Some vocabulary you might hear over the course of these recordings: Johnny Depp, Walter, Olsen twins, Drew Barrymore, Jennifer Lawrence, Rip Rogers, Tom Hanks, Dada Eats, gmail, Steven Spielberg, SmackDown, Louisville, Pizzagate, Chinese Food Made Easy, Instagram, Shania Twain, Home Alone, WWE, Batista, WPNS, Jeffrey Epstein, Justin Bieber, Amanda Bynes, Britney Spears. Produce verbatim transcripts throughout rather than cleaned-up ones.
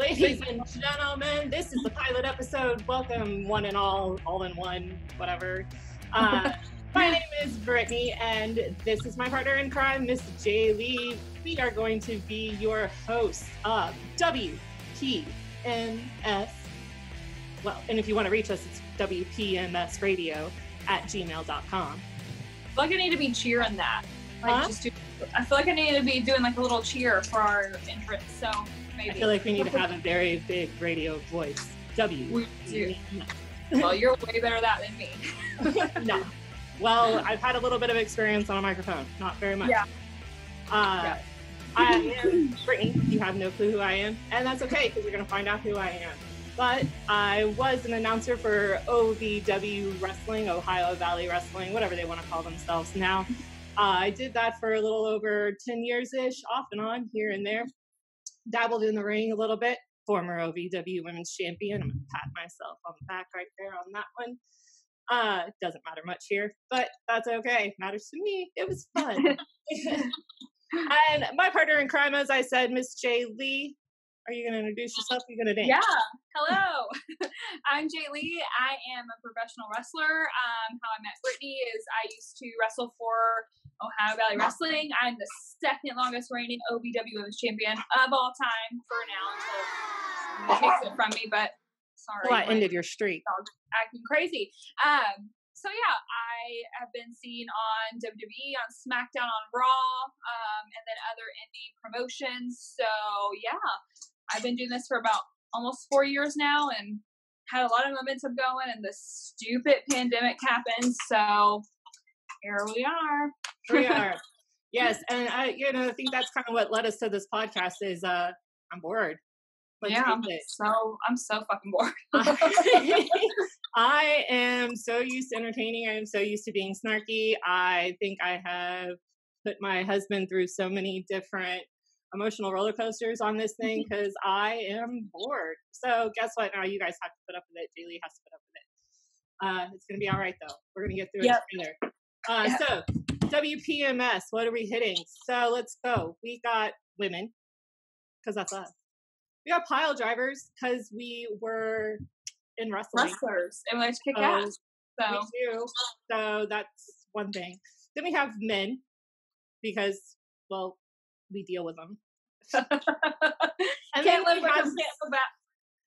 Ladies and gentlemen, this is the pilot episode. Welcome, one and all, all in one, whatever. Uh, my name is Brittany, and this is my partner in crime, Miss Jay Lee. We are going to be your hosts of W P N S. Well, and if you want to reach us, it's W P N S radio at gmail dot com. I feel like I need to be cheering that. Like, huh? just do, I feel like I need to be doing like a little cheer for our entrance. So maybe I feel like we need to have a very big radio voice. W. We well, you're way better at that than me. No. Well, I've had a little bit of experience on a microphone. Not very much. Yeah. Uh, yeah. I am Brittany. You have no clue who I am, and that's okay because you're gonna find out who I am. But I was an announcer for O V W Wrestling, Ohio Valley Wrestling, whatever they want to call themselves now. Uh, I did that for a little over ten years-ish, off and on, here and there. Dabbled in the ring a little bit. Former O V W Women's Champion. I'm going to pat myself on the back right there on that one. Uh, doesn't matter much here, but that's okay. Matters to me. It was fun. And my partner in crime, as I said, Miss Jay Lee. Are you going to introduce yourself? You're going to dance. Yeah. Hello. I'm Jay Lee. I am a professional wrestler. Um, how I met Brittany is I used to wrestle for Ohio Valley Wrestling. I'm the second longest reigning O V W Women's Champion of all time for now until someone takes it from me. But sorry. Well, end of your streak. Acting crazy. Um, So yeah, I have been seen on W W E, on SmackDown, on Raw, um, and then other indie promotions. So yeah, I've been doing this for about almost four years now and had a lot of momentum going, and the stupid pandemic happened. So here we are. Here we are. Yes. And I, you know, I think that's kind of what led us to this podcast is uh, I'm bored. Let's yeah, I'm so I'm so fucking bored. I am so used to entertaining. I am so used to being snarky. I think I have put my husband through so many different emotional roller coasters on this thing because I am bored. So guess what? Now you guys have to put up with it. Jay Lee has to put up with it. Uh, it's going to be all right, though. We're going to get through yep. it together. Uh, yep. So W P M S, what are we hitting? So let's go. We got women because that's us. We got pile drivers because we were in wrestling. Wrestlers. And we like to kick so, ass. So. We do. So that's one thing. Then we have men because, well, we deal with them. and can't then live with have, them. Can't, live, about,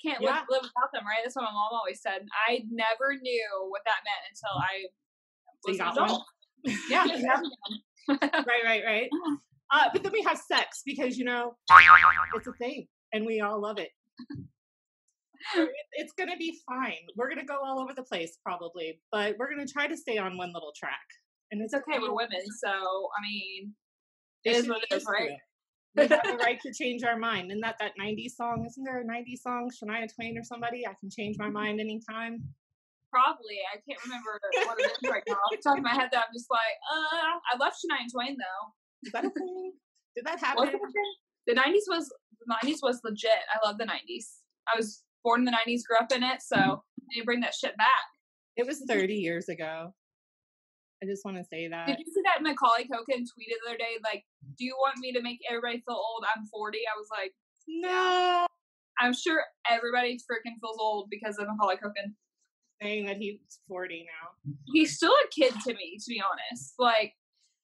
can't yeah. live, live without them, right? That's what my mom always said. I never knew what that meant until I was so an adult. Yeah. Right, right, right. Uh, but then we have sex because, you know, it's a thing. And we all love it. It's going to be fine. We're going to go all over the place probably, but we're going to try to stay on one little track. And it's okay with women. So, I mean, it is what it is, right? We have the right to change our mind. And that, that nineties song, isn't there a nineties song, Shania Twain or somebody? I can change my mind anytime. Probably. I can't remember what it is right now. Off the top of my head that I'm just like, uh, I love Shania Twain though. Is that a thing? Did that happen? The nineties was... The nineties was legit. I love the nineties. I was born in the nineties, grew up in it, so they bring that shit back. It was thirty years ago. I just want to say that. Did you see that Macaulay Culkin tweeted the other day? Like, do you want me to make everybody feel old? I'm forty. I was like, no. I'm sure everybody freaking feels old because of Macaulay Culkin. Saying that he's forty now. He's still a kid to me, to be honest. Like,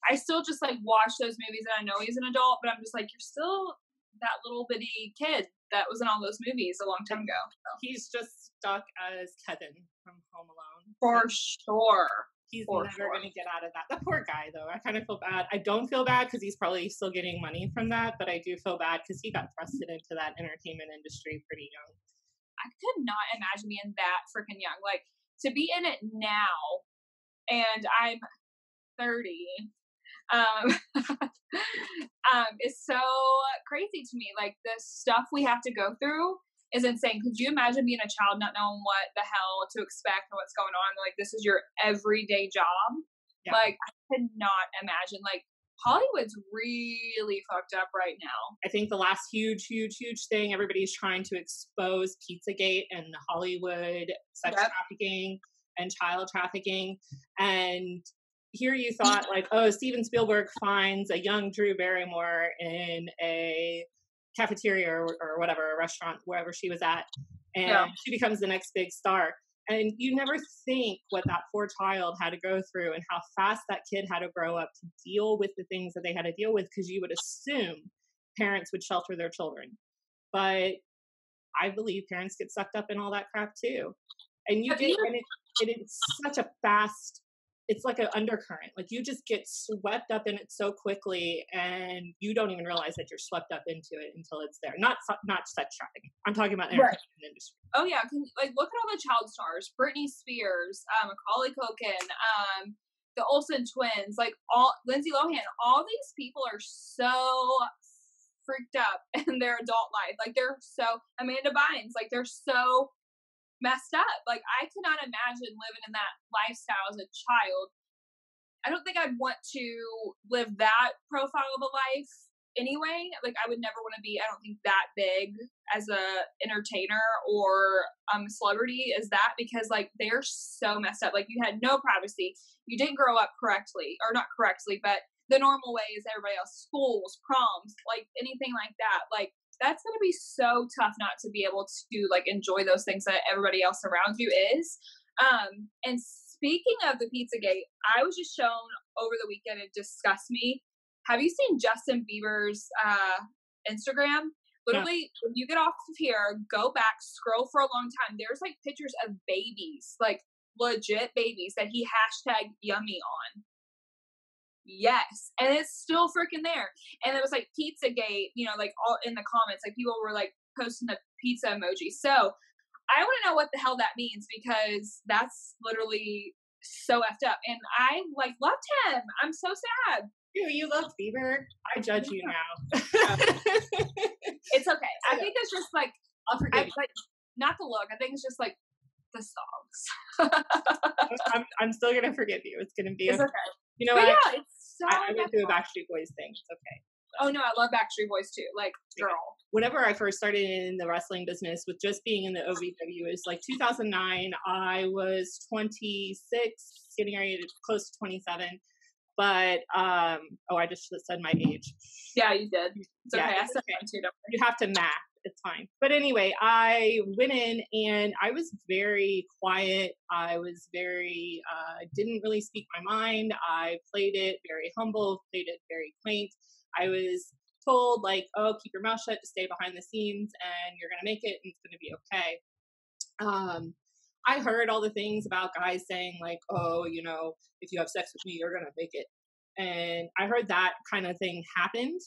I still just like watch those movies, and I know he's an adult, but I'm just like, you're still that little bitty kid that was in all those movies a long time ago. So. He's just stuck as Kevin from Home Alone. For and sure. He's For never sure. going to get out of that. The poor guy, though. I kind of feel bad. I don't feel bad because he's probably still getting money from that, but I do feel bad because he got thrusted into that entertainment industry pretty young. I could not imagine being that freaking young. Like, to be in it now, and I'm thirty... Um, um, it's so crazy to me. Like the stuff we have to go through is insane. Could you imagine being a child, not knowing what the hell to expect and what's going on? Like this is your everyday job. Yeah. Like I could not imagine. Like Hollywood's really fucked up right now. I think the last huge, huge, huge thing everybody's trying to expose Pizzagate and Hollywood sex yep. trafficking and child trafficking and. Here you thought like, oh, Steven Spielberg finds a young Drew Barrymore in a cafeteria or, or whatever, a restaurant, wherever she was at. And yeah. she becomes the next big star. And you never think what that poor child had to go through and how fast that kid had to grow up to deal with the things that they had to deal with, because you would assume parents would shelter their children. But I believe parents get sucked up in all that crap too. And you get, and it, it is such a fast, it's like an undercurrent. Like you just get swept up in it so quickly, and you don't even realize that you're swept up into it until it's there. Not not sex trafficking. I'm talking about the entertainment right. industry. Oh yeah, like look at all the child stars: Britney Spears, um, Macaulay Culkin, um, the Olsen twins, like all Lindsay Lohan. All these people are so freaked up in their adult life. Like they're so Amanda Bynes. Like they're so messed up. Like I could not imagine living in that lifestyle as a child. I don't think I'd want to live that profile of a life anyway. Like I would never want to be, I don't think, that big as a entertainer or um celebrity as that, because like they're so messed up. Like you had no privacy. You didn't grow up correctly, or not correctly, but the normal way is everybody else, schools, proms, like anything like that. Like that's going to be so tough not to be able to like enjoy those things that everybody else around you is. Um, and speaking of the Pizzagate, I was just shown over the weekend, it disgusts me. Have you seen Justin Bieber's uh, Instagram? Literally, yeah. When you get off of here, go back, scroll for a long time. There's like pictures of babies, like legit babies that he hashtag yummy on. Yes. And it's still freaking there. And it was like Pizzagate, you know, like all in the comments, like people were like posting the pizza emoji. So I want to know what the hell that means, because that's literally so effed up. And I like loved him. I'm so sad. Dude, you love Bieber. I judge you now. It's okay. I think it's just like, I, like, not the look. I think it's just like the songs. I'm, I'm still going to forgive you. It's going to be it's okay. okay. You know but what? Yeah, it's so I, I went through a Backstreet Boys thing. It's okay. Oh no, I love Backstreet Boys too. Like, girl. Whenever I first started in the wrestling business, with just being in the O V W, it's like two thousand nine. I was twenty-six, getting ready to close to twenty-seven. But um, oh, I just said my age. Yeah, you did. It's okay. Yeah, I said okay. Too, don't worry. You have to math. It's fine. But anyway, I went in and I was very quiet. I was very, uh, didn't really speak my mind. I played it very humble, played it very quaint. I was told like, oh, keep your mouth shut, stay behind the scenes and you're going to make it and it's going to be okay. Um, I heard all the things about guys saying like, oh, you know, if you have sex with me, you're going to make it. And I heard that kind of thing happened.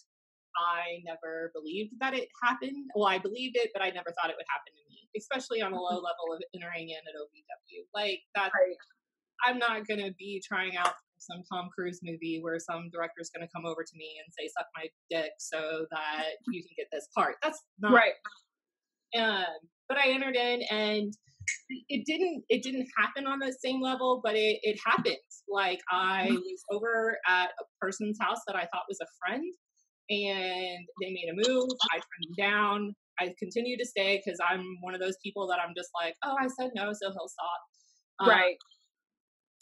I never believed that it happened. Well, I believed it, but I never thought it would happen to me, especially on a low level of entering in at O V W. Like, that's, right. I'm not going to be trying out some Tom Cruise movie where some director's going to come over to me and say, suck my dick so that you can get this part. That's not right. Um, but I entered in and it didn't, it didn't happen on the same level, but it, it happened. Like I was over at a person's house that I thought was a friend. And they made a move. I turned them down. I continue to stay because I'm one of those people that I'm just like, oh, I said no, so he'll stop. Um, right.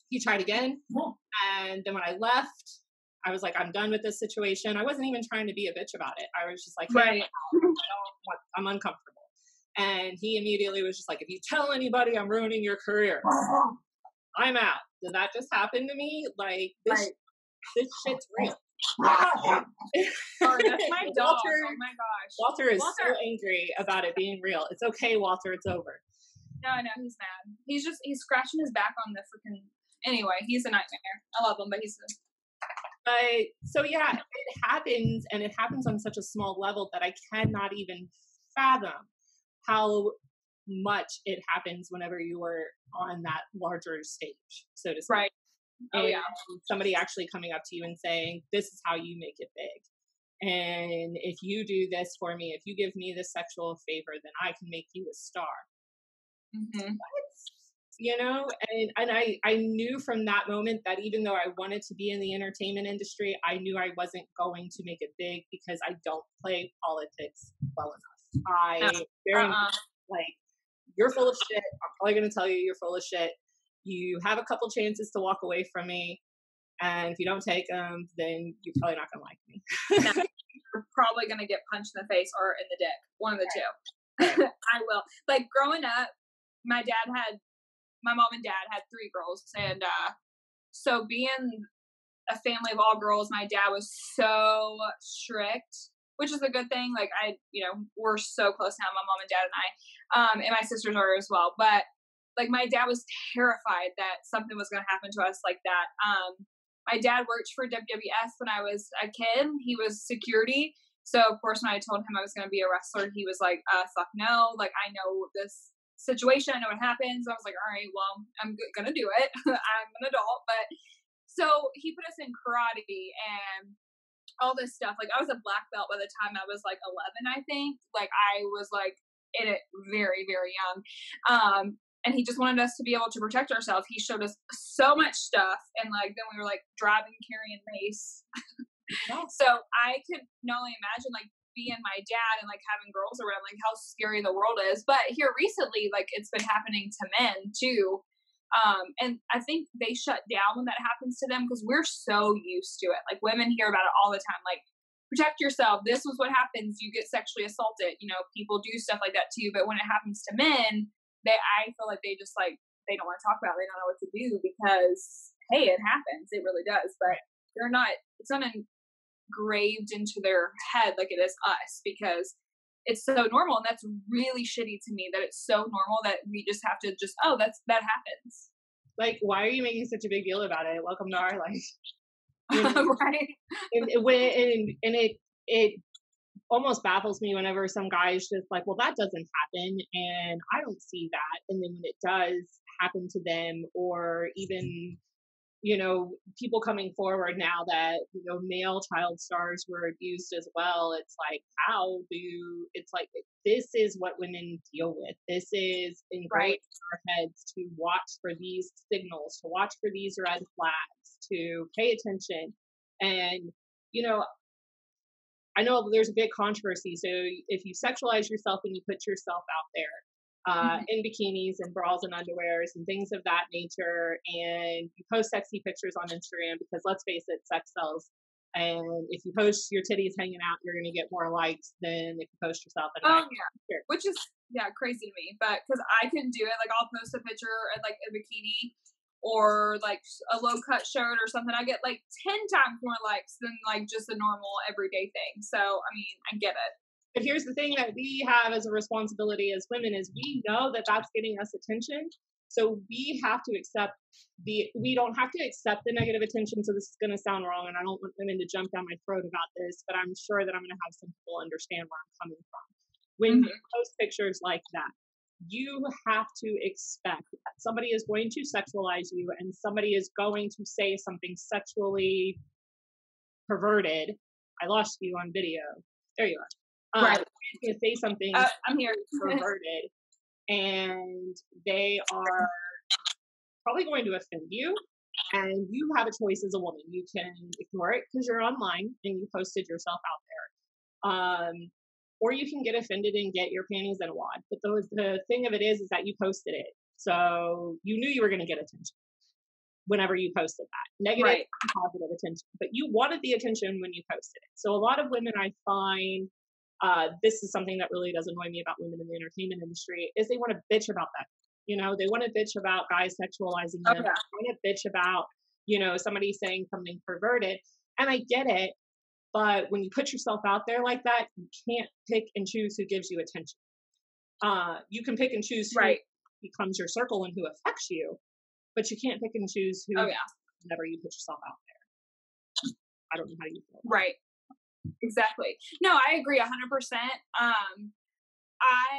He tried again. Yeah. And then when I left, I was like, I'm done with this situation. I wasn't even trying to be a bitch about it. I was just like, hey, right. I don't want, I'm uncomfortable. And he immediately was just like, if you tell anybody I'm ruining your career, uh-huh. I'm out. Did that just happen to me? Like, this, right. this shit's real. Wow. Sorry, that's my Walter, dog. Oh my gosh. Walter is Walter. So angry about it being real. It's okay, Walter. It's over. No, no, he's mad. He's just, he's scratching his back on the freaking, anyway, he's a nightmare. I love him, but he's, a... but, so yeah, it happens, and it happens on such a small level that I cannot even fathom how much it happens whenever you are on that larger stage, so to speak. Right. Oh, yeah. Somebody actually coming up to you and saying, this is how you make it big. And if you do this for me, if you give me this sexual favor, then I can make you a star. Mm-hmm. What? You know, and, and I, I knew from that moment that even though I wanted to be in the entertainment industry, I knew I wasn't going to make it big because I don't play politics well enough. I uh-uh. very much like, you're full of shit. I'm probably going to tell you you're full of shit. You have a couple chances to walk away from me, and if you don't take them, then you're probably not going to like me. you're probably going to get punched in the face or in the dick. One of the right. two. I will. Like, growing up, my dad had, my mom and dad had three girls. And uh, so being a family of all girls, my dad was so strict, which is a good thing. Like, I, you know, we're so close now, my mom and dad and I, um, and my sisters are as well. But like, my dad was terrified that something was going to happen to us like that. Um, my dad worked for W W S when I was a kid. He was security. So of course, when I told him I was going to be a wrestler, he was like, uh, fuck no. Like, I know this situation. I know what happens. I was like, all right, well, I'm g- going to do it. I'm an adult. But so he put us in karate and all this stuff. Like, I was a black belt by the time I was like eleven, I think. Like, I was like in it very, very young. Um, And he just wanted us to be able to protect ourselves. He showed us so much stuff. And like, then we were like driving, carrying mace. Yeah. So I could not only imagine like being my dad and like having girls around, like how scary the world is. But here recently, like it's been happening to men too. Um, and I think they shut down when that happens to them because we're so used to it. Like, women hear about it all the time. Like, protect yourself. This was what happens. You get sexually assaulted. You know, people do stuff like that too. But when it happens to men, They, I feel like they just like, they don't want to talk about it. They don't know what to do because, hey, it happens. It really does. But they're not, it's not engraved into their head like it is us because it's so normal. And that's really shitty to me that it's so normal that we just have to just, oh, that's, that happens. Like, why are you making such a big deal about it? Welcome to our life. You know? Right. And, when it, and, and it, it, almost baffles me whenever some guy's just like, well, that doesn't happen and I don't see that. And then when it does happen to them, or even, you know, people coming forward now that, you know, male child stars were abused as well. It's like, how do you, it's like, this is what women deal with. This is engraved in our heads to watch for these signals, to watch for these red flags, to pay attention. And, you know, I know there's a big controversy. So if you sexualize yourself and you put yourself out there uh, mm-hmm. in bikinis and bras and underwears and things of that nature, and you post sexy pictures on Instagram, because let's face it, sex sells. And if you post your titties hanging out, you're going to get more likes than if you post yourself. Oh, night. Yeah. Sure. Which is, yeah, crazy to me. But because I can do it, like I'll post a picture of like a bikini or like a low cut shirt or something, I get like ten times more likes than like just a normal everyday thing. So, I mean, I get it. But here's the thing that we have as a responsibility as women is we know that that's getting us attention. So we have to accept the, we don't have to accept the negative attention. So this is going to sound wrong and I don't want women to jump down my throat about this, but I'm sure that I'm going to have some people understand where I'm coming from. When mm-hmm. you post pictures like that, you have to expect that somebody is going to sexualize you and somebody is going to say something sexually perverted. I lost you on video. There you are. Um, right. Going to say something uh, I'm here. perverted, and they are probably going to offend you. And you have a choice as a woman. You can ignore it because you're online and you posted yourself out there. Um, Or you can get offended and get your panties in a wad. But the, the thing of it is, is that you posted it. So you knew you were going to get attention whenever you posted that. Negative, right. Positive attention. But you wanted the attention when you posted it. So a lot of women, I find, uh, this is something that really does annoy me about women in the entertainment industry, is they want to bitch about that. You know, they want to bitch about guys sexualizing them. Okay. They want to bitch about, you know, somebody saying something perverted. And I get it. But when you put yourself out there like that, you can't pick and choose who gives you attention. Uh, you can pick and choose who right. becomes your circle and who affects you, but you can't pick and choose who. Oh, yeah. Whenever you put yourself out there, I don't know how you feel. Right. That. Exactly. No, I agree a hundred percent. Um, I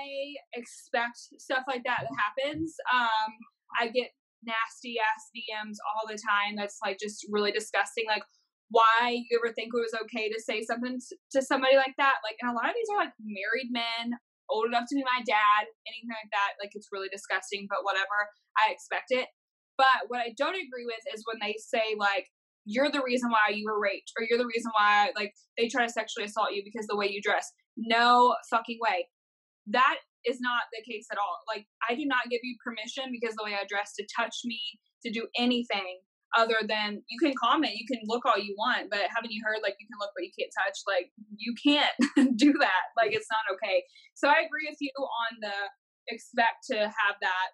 expect stuff like that that happens. Um, I get nasty ass D Ms all the time. That's like just really disgusting. Like, why you ever think it was okay to say something to somebody like that? Like, and a lot of these are like married men, old enough to be my dad, anything like that. Like, it's really disgusting, but whatever, I expect it. But what I don't agree with is when they say like, you're the reason why you were raped, or you're the reason why like they try to sexually assault you because of the way you dress. No fucking way. That is not the case at all. Like, I do not give you permission because of the way I dress to touch me, to do anything. other than you can comment, you can look all you want, but haven't you heard, like, you can look but you can't touch? Like, you can't do that. Like, it's not okay. So I agree with you on the expect to have that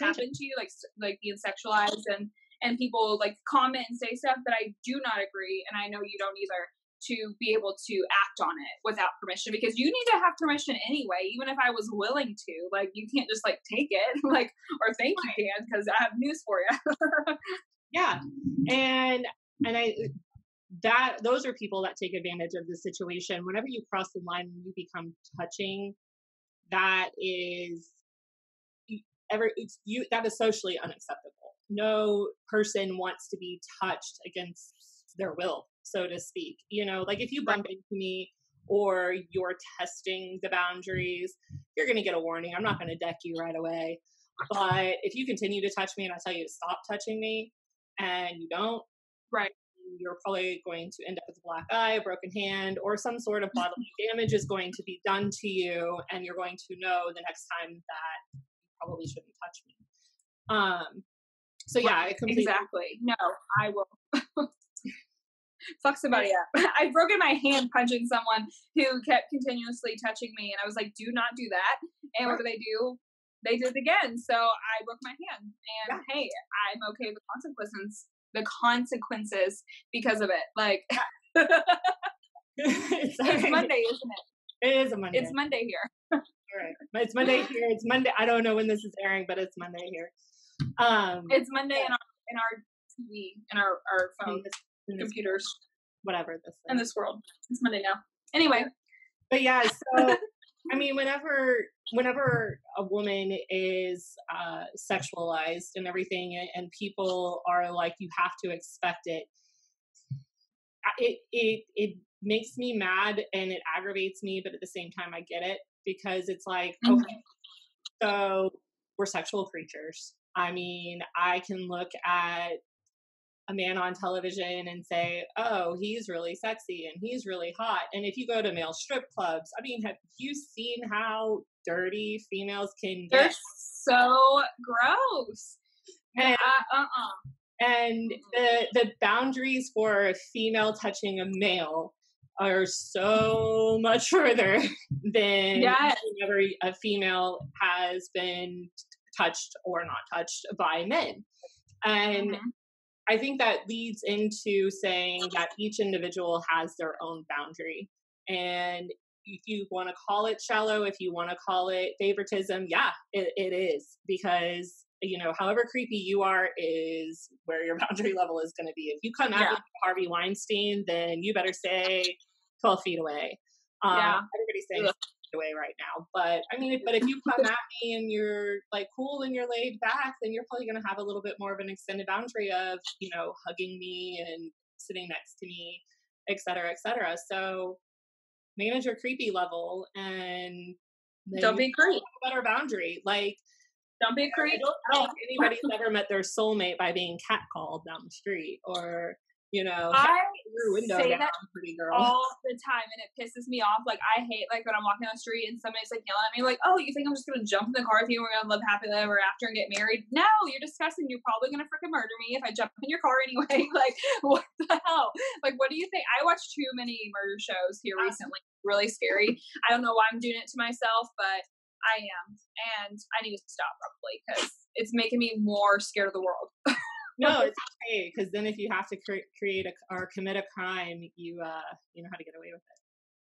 happen to you, like like being sexualized and and people like comment and say stuff, but I do not agree, and I know you don't either, to be able to act on it without permission, because you need to have permission anyway. Even if I was willing to, like, you can't just like take it, like, or think you can, because I have news for you. Yeah. And, and I, that, those are people that take advantage of the situation. Whenever you cross the line and you become touching, that is ever, it's you, that is socially unacceptable. No person wants to be touched against their will, so to speak. You know, like, if you bump into me or you're testing the boundaries, you're going to get a warning. I'm not going to deck you right away. But if you continue to touch me and I tell you to stop touching me and you don't, right, you're probably going to end up with a black eye, a broken hand, or some sort of bodily damage is going to be done to you, and you're going to know the next time that you probably shouldn't touch me. Um, so yeah, I completely... Exactly. No, I will. Fuck somebody up. I've broken my hand punching someone who kept continuously touching me, and I was like, do not do that. And what do they do? They did it again. So I broke my hand, and yeah. Hey, I'm okay with the consequences, the consequences because of it. Like, it's, it's Monday, isn't it? It is a Monday. It's Monday here. All right. It's Monday here. It's Monday. I don't know when this is airing, but it's Monday here. Um, it's Monday yeah. in, our, in our T V, in our, our phone, in computers, world. Whatever this is. In this world. It's Monday now. Anyway. But yeah, so, I mean, whenever, whenever a woman is uh, sexualized and everything, and, and people are like, you have to expect it, it, it, it makes me mad and it aggravates me, but at the same time I get it, because it's like, okay, mm-hmm. So we're sexual creatures. I mean, I can look at a man on television and say, oh, he's really sexy and he's really hot. And if you go to male strip clubs, I mean, have you seen how dirty females can get? They're so gross. And, uh, uh-uh. and the, the boundaries for a female touching a male are so much further than yes. whenever a female has been touched or not touched by men. And mm-hmm. I think that leads into saying that each individual has their own boundary. And if you want to call it shallow, if you want to call it favoritism, yeah, it, it is. Because, you know, however creepy you are is where your boundary level is going to be. If you come out yeah. with Harvey Weinstein, then you better say twelve feet away. Um, yeah. Everybody's saying Ugh. away right now, but I mean, but if you come at me and you're like cool and you're laid back, then you're probably going to have a little bit more of an extended boundary of, you know, hugging me and sitting next to me, et cetera, et cetera. So manage your creepy level and don't be creep. Better boundary. Like, don't be creep. I don't think anybody's ever met their soulmate by being catcalled down the street or. You know, I window say down, that pretty girl. all the time, and it pisses me off. Like, I hate, like, when I'm walking down the street and somebody's, like, yelling at me, like, oh, you think I'm just going to jump in the car with you and we're going to live happily ever after and get married? No, you're disgusting. You're probably going to freaking murder me if I jump in your car anyway. Like, what the hell? Like, what do you think? I watched too many murder shows here recently. Really scary. I don't know why I'm doing it to myself, but I am. And I need to stop, probably, because it's making me more scared of the world. No, it's okay, because then if you have to cre- create a, or commit a crime, you uh, you know how to get away with it.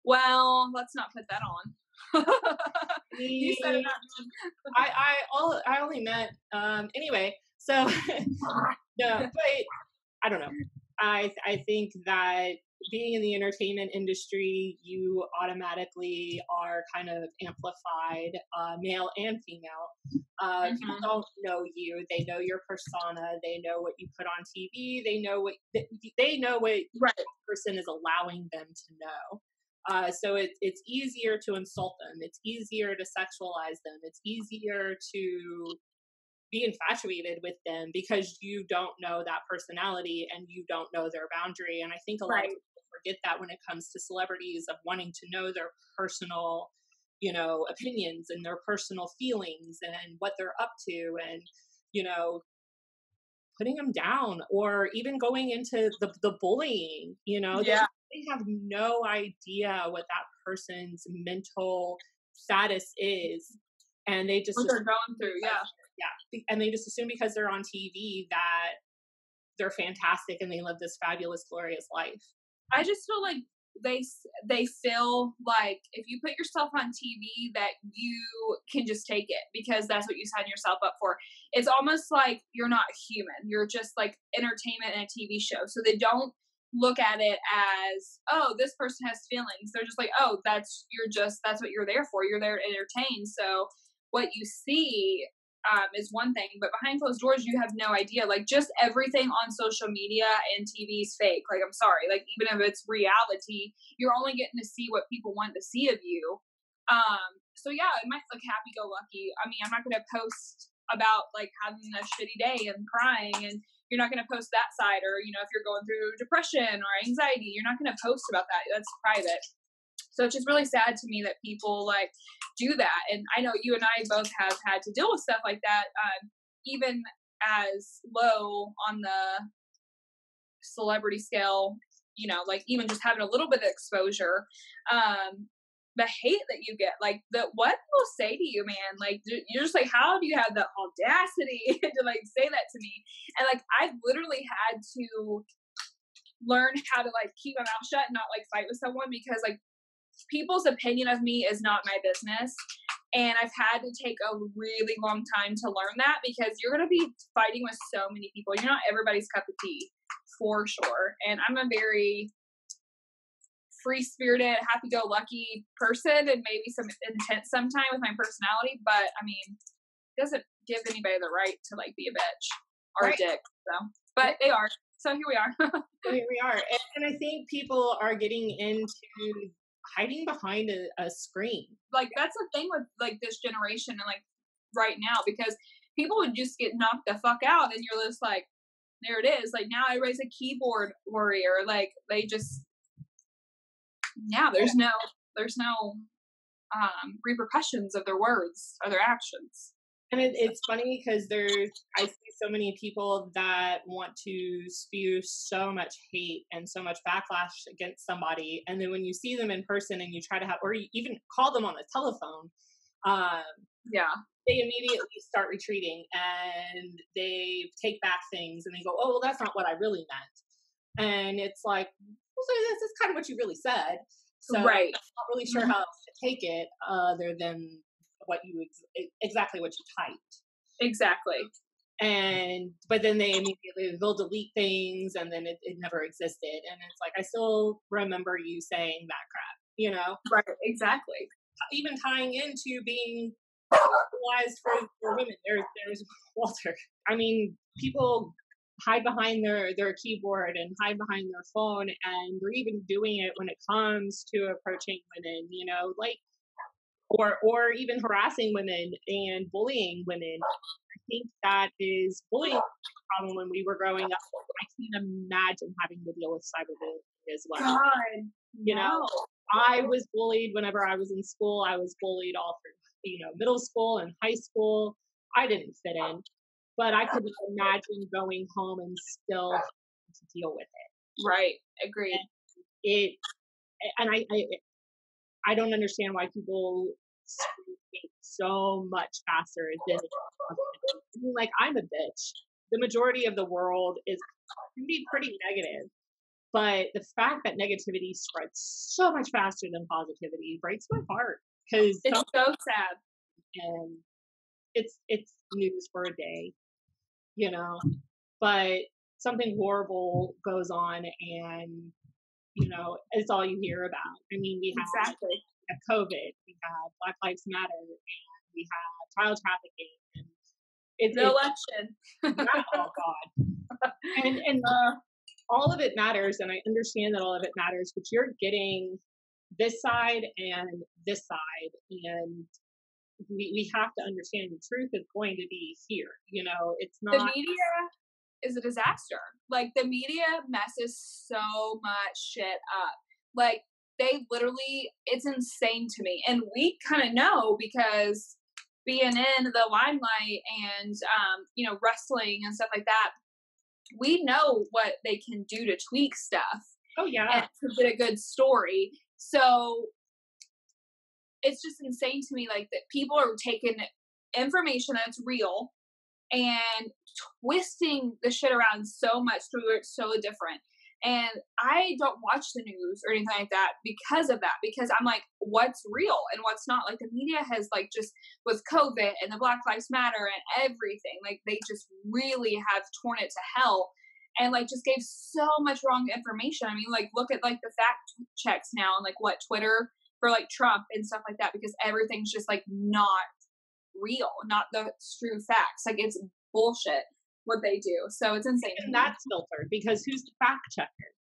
Well, let's not put that on. You said it. I I all I only meant um, anyway. So no, but I don't know. I I think that being in the entertainment industry, you automatically are kind of amplified, uh, male and female. Uh, mm-hmm. People don't know you; they know your persona, they know what you put on T V, they know what they know what right. person is allowing them to know. Uh, so it's it's easier to insult them, it's easier to sexualize them, it's easier to be infatuated with them because you don't know that personality and you don't know their boundary. And I think a right. lot of people forget that when it comes to celebrities, of wanting to know their personal, you know, opinions and their personal feelings and what they're up to. And, you know, putting them down, or even going into the, the bullying, you know, yeah. they have no idea what that person's mental status is. And they just, what they're going through. Yeah. Yeah. And they just assume because they're on T V that they're fantastic and they live this fabulous, glorious life. I just feel like they, they feel like if you put yourself on T V that you can just take it because that's what you sign yourself up for. It's almost like you're not human. You're just like entertainment and a T V show. So they don't look at it as, oh, this person has feelings. They're just like, oh, that's, you're just, that's what you're there for. You're there to entertain. So what you see um, is one thing, but behind closed doors, you have no idea. Like, just everything on social media and T V is fake. Like, I'm sorry. Like, even if it's reality, you're only getting to see what people want to see of you. Um, so yeah, it might look happy-go-lucky. I mean, I'm not going to post about like having a shitty day and crying, and you're not going to post that side. Or, you know, if you're going through depression or anxiety, you're not going to post about that. That's private. So it's just really sad to me that people like do that. And I know you and I both have had to deal with stuff like that, um, even as low on the celebrity scale, you know, like even just having a little bit of exposure, um, the hate that you get, like the, what people say to you, man, like you're just like, how do you have the audacity to like say that to me? And like, I've literally had to learn how to like keep my mouth shut and not like fight with someone, because like people's opinion of me is not my business. And I've had to take a really long time to learn that, because you're going to be fighting with so many people. You're not everybody's cup of tea, for sure. And I'm a very free-spirited, happy-go-lucky person, and maybe some intense sometime with my personality, but I mean, it doesn't give anybody the right to like be a bitch or right. a dick. So, but they are. So here we are. Here we are, and, and I think people are getting into hiding behind a, a screen. Like that's the thing with like this generation and like right now, because people would just get knocked the fuck out, and you're just like, there it is. Like now everybody's a keyboard warrior. Like they just. Yeah, there's no, there's no um, repercussions of their words or their actions. And it, it's funny because there's, I see so many people that want to spew so much hate and so much backlash against somebody. And then when you see them in person and you try to have, or you even call them on the telephone, um, yeah, they immediately start retreating and they take back things and they go, oh, well, that's not what I really meant. And it's like, well, so this is kind of what you really said. So right. I'm not really sure how else to take it other than what you, ex- exactly what you typed. Exactly. And, but then they immediately, they'll delete things and then it, it never existed. And it's like, I still remember you saying that crap, you know? Right. Exactly. Even tying into being penalized for, for women. There, there's Walter. I mean, people hide behind their, their keyboard and hide behind their phone, and they're even doing it when it comes to approaching women, you know, like, or, or even harassing women and bullying women. I think that is bullying problem when we were growing up. I can't imagine having to deal with cyberbullying as well. God, you know, no. I was bullied whenever I was in school. I was bullied all through, you know, middle school and high school. I didn't fit in. But I couldn't imagine going home and still having to deal with it. Right. Agreed. And it, and I, I, I don't understand why people speak so much faster than like I'm a bitch. The majority of the world is can be pretty negative, but the fact that negativity spreads so much faster than positivity breaks my heart, because it's so sad. And it's it's news for a day. You know, but something horrible goes on and, you know, it's all you hear about. I mean, we have, exactly. we have COVID, we have Black Lives Matter, and we have child trafficking. And it's the election. It's, oh, God. And, and uh, all of it matters, and I understand that all of it matters, but you're getting this side and this side, and We, we have to understand the truth is going to be here. You know, it's not. The media is a disaster. Like, the media messes so much shit up. Like, they literally, it's insane to me. And we kind of know, because being in the limelight and, um, you know, wrestling and stuff like that, we know what they can do to tweak stuff. Oh yeah, and to get a good story. So it's just insane to me, like, that people are taking information that's real and twisting the shit around so much to where it's so different. And I don't watch the news or anything like that because of that, because I'm like, what's real and what's not? Like, the media has, like, just with COVID and the Black Lives Matter and everything, like, they just really have torn it to hell and, like, just gave so much wrong information. I mean, like, look at, like, the fact checks now and, like, what, Twitter for, like, Trump and stuff like that, because everything's just, like, not real, not the true facts. Like, it's bullshit what they do. So it's insane. And that's filtered, because who's the fact checker?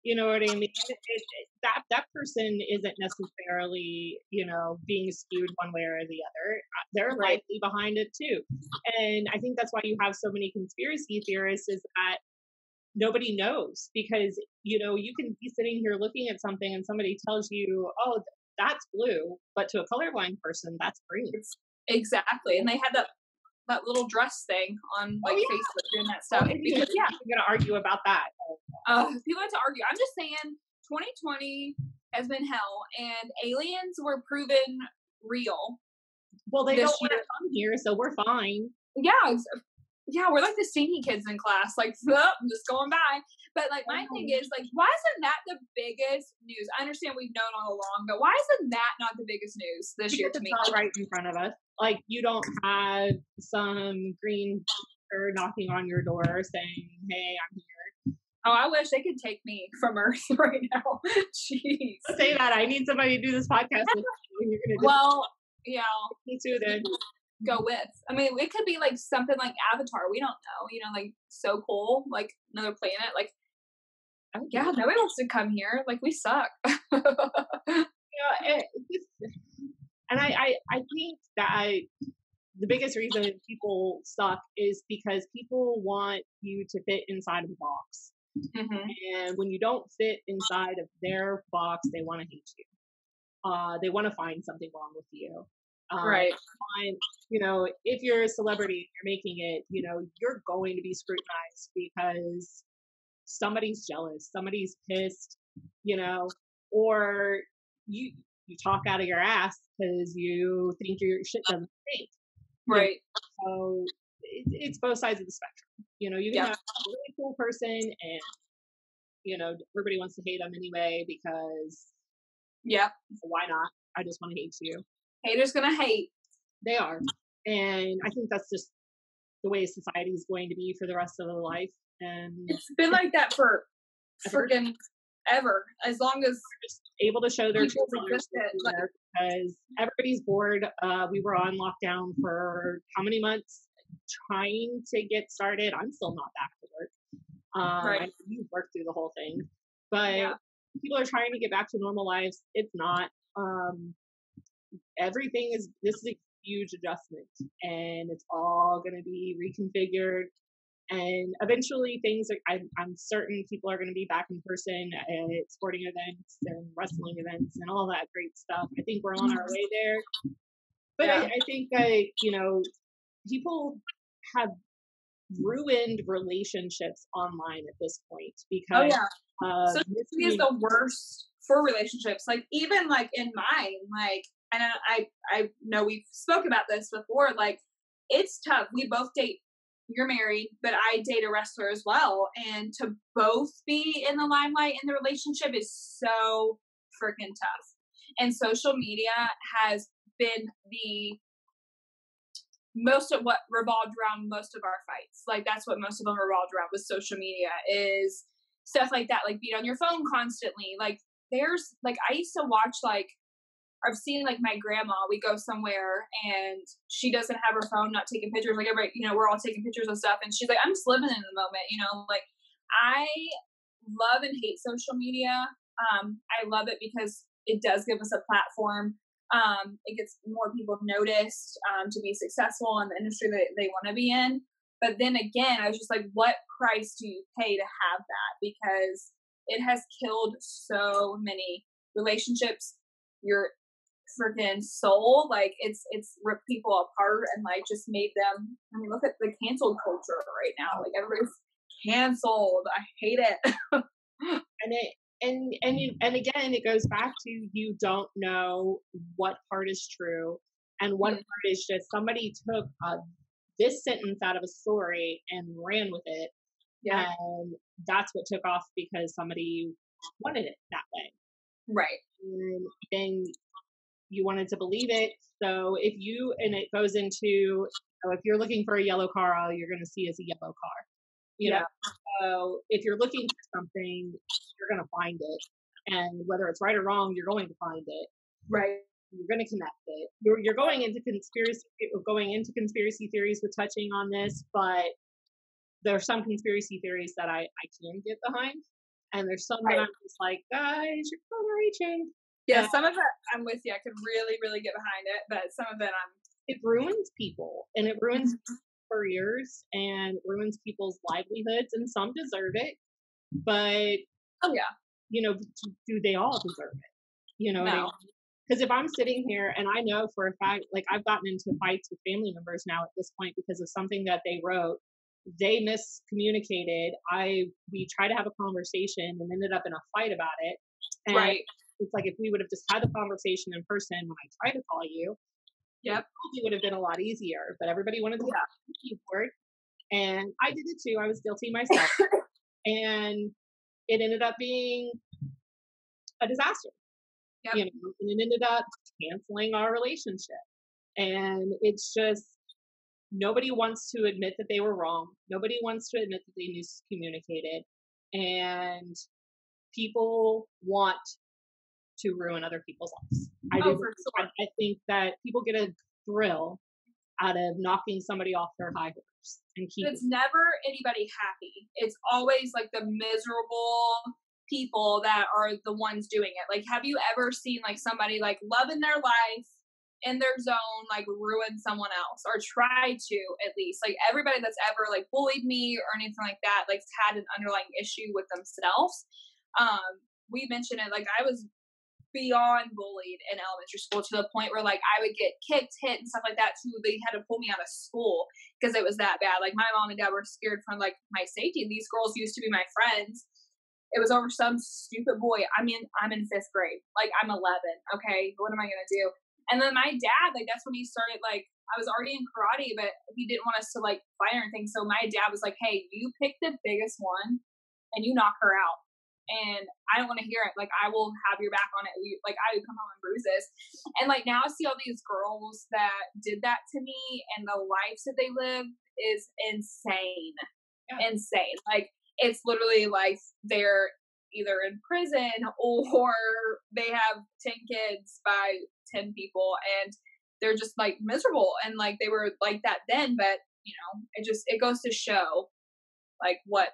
You know what I mean? It, it, that that person isn't necessarily, you know, being skewed one way or the other. They're right. likely behind it too. And I think that's why you have so many conspiracy theorists, is that nobody knows, because, you know, you can be sitting here looking at something and somebody tells you, oh, that's blue, but to a colorblind person, that's green. Exactly. And they had that that little dress thing on, like, oh, yeah. Facebook and that stuff. Because, yeah, I'm going to argue about that. Uh, people have to argue. I'm just saying twenty twenty has been hell, and aliens were proven real. Well, they don't want to come here, so we're fine. Yeah. Yeah, we're like the stinky kids in class. Like, oh, I'm just going by. But, like, my oh. thing is, like, why isn't that the biggest news? I understand we've known all along, but why isn't that not the biggest news this because year to me? It's not right in front of us. Like, you don't have some green doctor knocking on your door saying, hey, I'm here. Oh, I wish they could take me from Earth right now. Jeez. Don't say that. I need somebody to do this podcast with you. You're gonna well, do yeah. Me too, then. Go with. I mean, it could be like something like Avatar. We don't know, you know, like so cool, like another planet. Like, oh, yeah, nobody wants to come here. Like, we suck. you know, it, and I, I, I think that I, the biggest reason people suck is because people want you to fit inside of a box, mm-hmm. and when you don't fit inside of their box, they want to hate you. Uh, they want to find something wrong with you. Um, right. And, you know, if you're a celebrity and you're making it, you know, you're going to be scrutinized because somebody's jealous, somebody's pissed, you know, or you you talk out of your ass because you think your shit doesn't stink. Right. So it, it's both sides of the spectrum. You know, you can yeah. have a really cool person and, you know, everybody wants to hate them anyway because, yeah, why not? I just want to hate you. Haters gonna hate. They are. And I think that's just the way society is going to be for the rest of their life. And it's been like that for freaking ever. As long as just able to show their truth, like, because everybody's bored. Uh, we were on lockdown for how many months trying to get started. I'm still not back to work. Um right. You worked through the whole thing. But yeah. people are trying to get back to normal lives. It's not. Um Everything is, this is a huge adjustment, and it's all going to be reconfigured, and eventually things are, I'm, I'm certain people are going to be back in person at sporting events and wrestling events and all that great stuff. I think we're on our way there, but yeah. I, I think that, you know, people have ruined relationships online at this point because oh, yeah. uh, social media is the worst for relationships. Like, even like in mine, like, and I, I know we've spoke about this before, like, it's tough. We both date, you're married, but I date a wrestler as well. And to both be in the limelight in the relationship is so freaking tough. And social media has been the most of what revolved around most of our fights. Like, that's what most of them revolved around with social media, is stuff like that. Like, being on your phone constantly. Like, there's, like, I used to watch, like, I've seen, like, my grandma, we go somewhere and she doesn't have her phone, not taking pictures. Like, everybody, you know, we're all taking pictures of stuff. And she's like, I'm just living in the moment, you know, like, I love and hate social media. Um, I love it because it does give us a platform. Um, it gets more people noticed um, to be successful in the industry that they want to be in. But then again, I was just like, what price do you pay to have that? Because it has killed so many relationships, your freaking soul. Like, it's it's ripped people apart and, like, just made them, I mean, look at the canceled culture right now. Like, everybody's canceled. I hate it. and it and and you, and again, it goes back to you don't know what part is true and what part is just somebody took a, this sentence out of a story and ran with it. Yeah, and that's what took off because somebody wanted it that way. Right. And then you wanted to believe it. So if you, and it goes into, you know, if you're looking for a yellow car, all you're going to see is a yellow car. You yeah. know, so if you're looking for something, you're going to find it. And whether it's right or wrong, you're going to find it. Right. You're going to connect it. You're, you're going into conspiracy, going into conspiracy theories with touching on this, but there are some conspiracy theories that I, I can get behind. And there's some right. that I'm just like, guys, you're overreaching. Yeah, yeah, some of it I'm with you. I could really, really get behind it, but some of it I'm. It ruins people, and it ruins mm-hmm. careers, and ruins people's livelihoods, and some deserve it, but oh yeah, you know, do they all deserve it? You know, because no. if I'm sitting here and I know for a fact, like I've gotten into fights with family members now at this point because of something that they wrote. They miscommunicated. I we tried to have a conversation and ended up in a fight about it. And right. It's like if we would have just had the conversation in person when I tried to call you, yep, it probably would have been a lot easier. But everybody wanted to yeah. talk to the keyboard, and I did it too. I was guilty myself, and it ended up being a disaster. Yep. You know, and it ended up canceling our relationship, and it's just nobody wants to admit that they were wrong. Nobody wants to admit that they miscommunicated, and people want to ruin other people's lives. I, oh, do, for sure. I, I think that people get a thrill out of knocking somebody off their high horse and keep. It's never anybody happy. It's always like the miserable people that are the ones doing it. Like, have you ever seen like somebody like loving their life in their zone, like ruin someone else or try to, at least? Like everybody that's ever like bullied me or anything like that, like had an underlying issue with themselves. Um, we mentioned it. Like I was beyond bullied in elementary school to the point where like I would get kicked, hit, and stuff like that too. They had to pull me out of school because it was that bad. Like my mom and dad were scared for like my safety. And these girls used to be my friends. It was over some stupid boy. I mean, I'm in fifth grade. Like I'm eleven. Okay, what am I gonna do? And then my dad, like that's when he started. Like I was already in karate, but he didn't want us to like fight or anything. So my dad was like, "Hey, you pick the biggest one, and you knock her out." And I don't want to hear it. Like, I will have your back on it. Like, I would come home and bruises. And, like, now I see all these girls that did that to me, and the lives that they live is insane. Yeah. Insane. Like, it's literally like they're either in prison or they have ten kids by ten people, and they're just, like, miserable. And, like, they were like that then, but, you know, it just, it goes to show, like, what.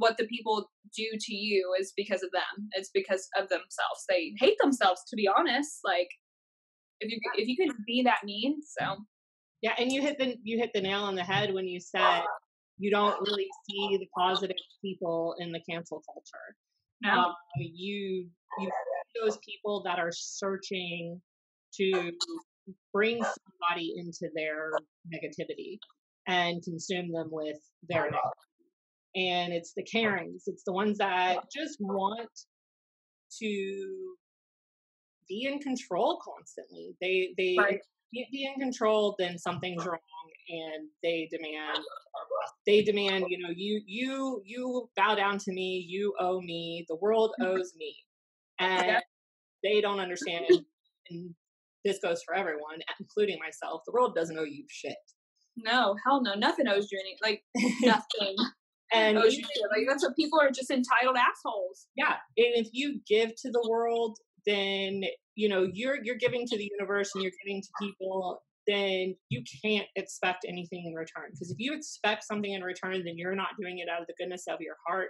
what the people do to you is because of them. It's because of themselves. They hate themselves, to be honest. Like if you if you can be that mean, so yeah. And you hit the you hit the nail on the head when you said you don't really see the positive people in the cancel culture. No, um, you you see those people that are searching to bring somebody into their negativity and consume them with their negativity. And it's the Karens. It's the ones that just want to be in control constantly. They they right. can't be in control, then something's wrong, and they demand they demand, you know, you you you bow down to me, you owe me, the world owes me. And yeah. they don't understand, and this goes for everyone, including myself, the world doesn't owe you shit. No, hell no, nothing owes you anything. Like nothing. And oh, you, like, that's what people are, just entitled assholes. Yeah. And if you give to the world, then, you know, you're, you're giving to the universe and you're giving to people, then you can't expect anything in return. Because if you expect something in return, then you're not doing it out of the goodness of your heart.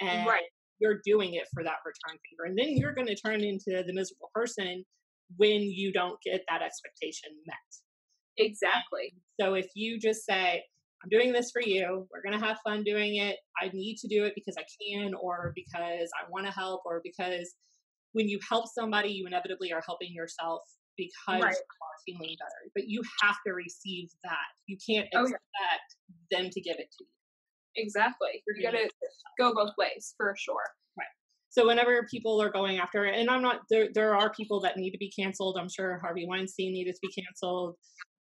And right. you're doing it for that return favor. And then you're going to turn into the miserable person when you don't get that expectation met. Exactly. So if you just say, I'm doing this for you. We're going to have fun doing it. I need to do it because I can, or because I want to help, or because when you help somebody, you inevitably are helping yourself because right. you are feeling better. But you have to receive that. You can't expect oh, yeah. them to give it to you. Exactly. You're yeah. going to go both ways for sure. Right. So whenever people are going after, and I'm not, there, there are people that need to be canceled. I'm sure Harvey Weinstein needed to be canceled.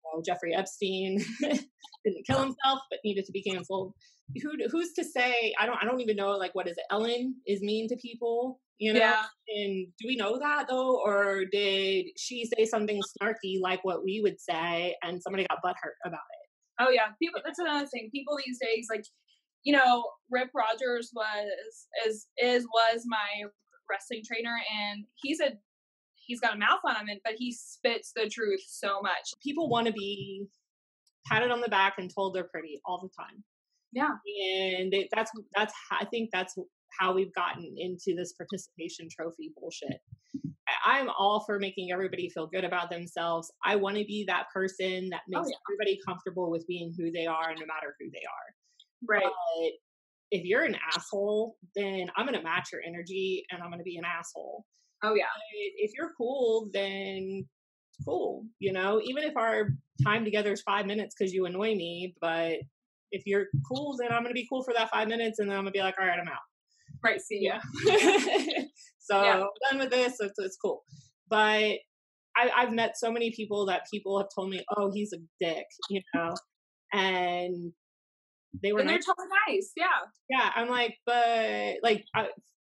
Well, Jeffrey Epstein didn't kill himself, but needed to be canceled. Who, who's to say, I don't, I don't even know, like, what is it? Ellen is mean to people, you know? Yeah. And do we know that though? Or did she say something snarky, like what we would say, and somebody got butthurt about it? Oh yeah. People, that's another thing. People these days, like, you know, Rip Rogers was, is, is, was my wrestling trainer, and he's a, he's got a mouth on him, but he spits the truth so much. People want to be patted on the back and told they're pretty all the time. Yeah. And it, that's, that's, I think that's how we've gotten into this participation trophy bullshit. I, I'm all for making everybody feel good about themselves. I want to be that person that makes oh, yeah. everybody comfortable with being who they are, no matter who they are. Right. But if you're an asshole, then I'm going to match your energy and I'm going to be an asshole. Oh yeah. But if you're cool, then cool. You know, even if our time together is five minutes because you annoy me, but if you're cool, then I'm going to be cool for that five minutes and then I'm going to be like, all right, I'm out. Right. See ya. So yeah. I'm done with this. So it's, it's cool. But I, I've met so many people that people have told me, oh, he's a dick, you know, and they were and nice. They're totally nice. Yeah. Yeah. I'm like, but like, I,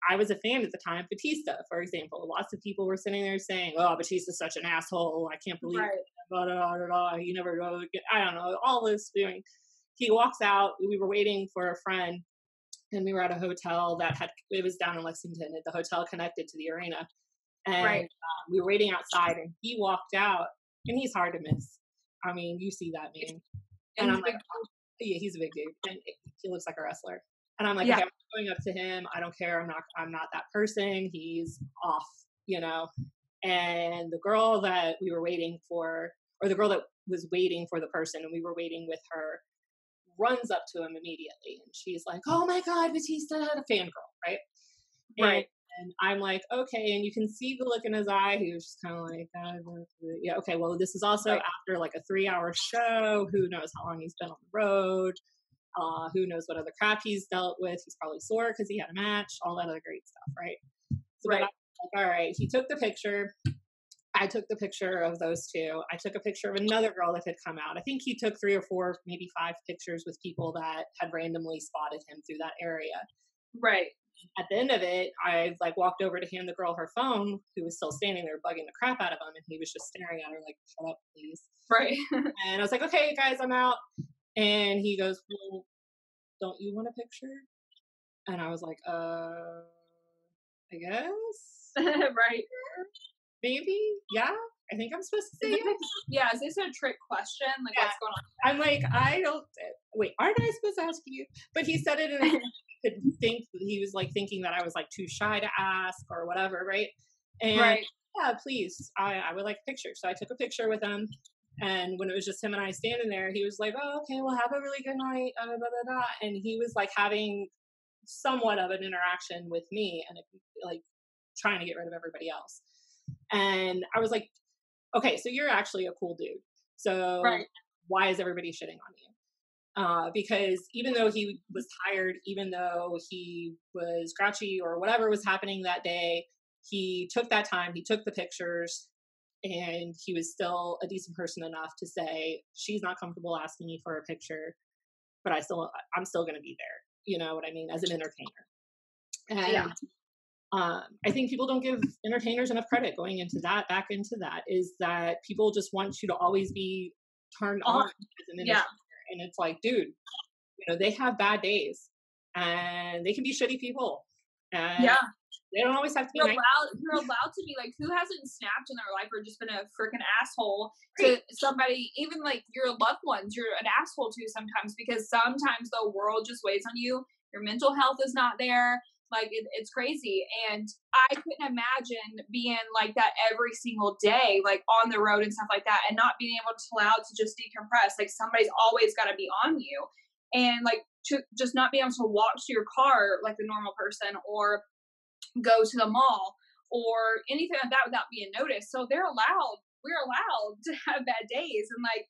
I was a fan at the time, Batista, for example. Lots of people were sitting there saying, oh, Batista's such an asshole. I can't believe right. it. Blah, blah, blah, blah. He never, I don't know, all this. I mean, he walks out. We were waiting for a friend, and we were at a hotel that had, it was down in Lexington, and the hotel connected to the arena. And right. um, we were waiting outside, and he walked out, and he's hard to miss. I mean, you see that man. And, and I'm like, oh, yeah, he's a big dude. And he looks like a wrestler. And I'm like, yeah. okay, I'm going up to him. I don't care. I'm not, I'm not that person. He's off, you know? And the girl that we were waiting for, or the girl that was waiting for the person and we were waiting with her, runs up to him immediately. And she's like, oh my God, Batista, the fangirl, right? Right. And, and I'm like, okay. And you can see the look in his eye. He was just kind of like, oh, yeah, okay. Well, this is also right. after like a three hour show. Who knows how long he's been on the road. Uh, who knows what other crap he's dealt with. He's probably sore because he had a match, all that other great stuff, right? So right. I was like, all right, he took the picture. I took the picture of those two. I took a picture of another girl that had come out. I think he took three or four, maybe five pictures with people that had randomly spotted him through that area. Right. At the end of it, I like walked over to hand the girl her phone, who was still standing there bugging the crap out of him, and he was just staring at her like, shut up, please. Right. And I was like, okay, guys, I'm out. And he goes, well, don't you want a picture? And I was like, uh, I guess. Right. Maybe. Yeah. I think I'm supposed to say yes. Yeah. Is this a trick question? Like, yeah. what's going on? I'm like, I don't, wait, aren't I supposed to ask you? But he said it in a way he could think, he was like thinking that I was like too shy to ask or whatever. Right. And right. yeah, please. I, I would like a picture. So I took a picture with him. And when it was just him and I standing there, he was like, oh, okay, well, have a really good night, uh, blah, blah, blah. And he was, like, having somewhat of an interaction with me and, like, trying to get rid of everybody else. And I was like, okay, so you're actually a cool dude. So right. why is everybody shitting on you? Uh, because even though he was tired, even though he was grouchy or whatever was happening that day, he took that time, he took the pictures, and he was still a decent person enough to say, she's not comfortable asking me for a picture, but I still, I'm still going to be there. You know what I mean? As an entertainer. And yeah. um, I think people don't give entertainers enough credit going into that, back into that, is that people just want you to always be turned on, on as an entertainer. Yeah. And it's like, dude, you know, they have bad days and they can be shitty people. And yeah. they don't always have to be. You're allowed, you're allowed to be like, who hasn't snapped in their life or just been a freaking asshole right. to somebody, even like your loved ones, you're an asshole to sometimes, because sometimes the world just weighs on you. Your mental health is not there. Like it, it's crazy. And I couldn't imagine being like that every single day, like on the road and stuff like that, and not being able to allow to just decompress. Like somebody's always got to be on you, and like to just not be able to walk to your car like a normal person, or go to the mall or anything like that without being noticed. So they're allowed, we're allowed to have bad days. And like,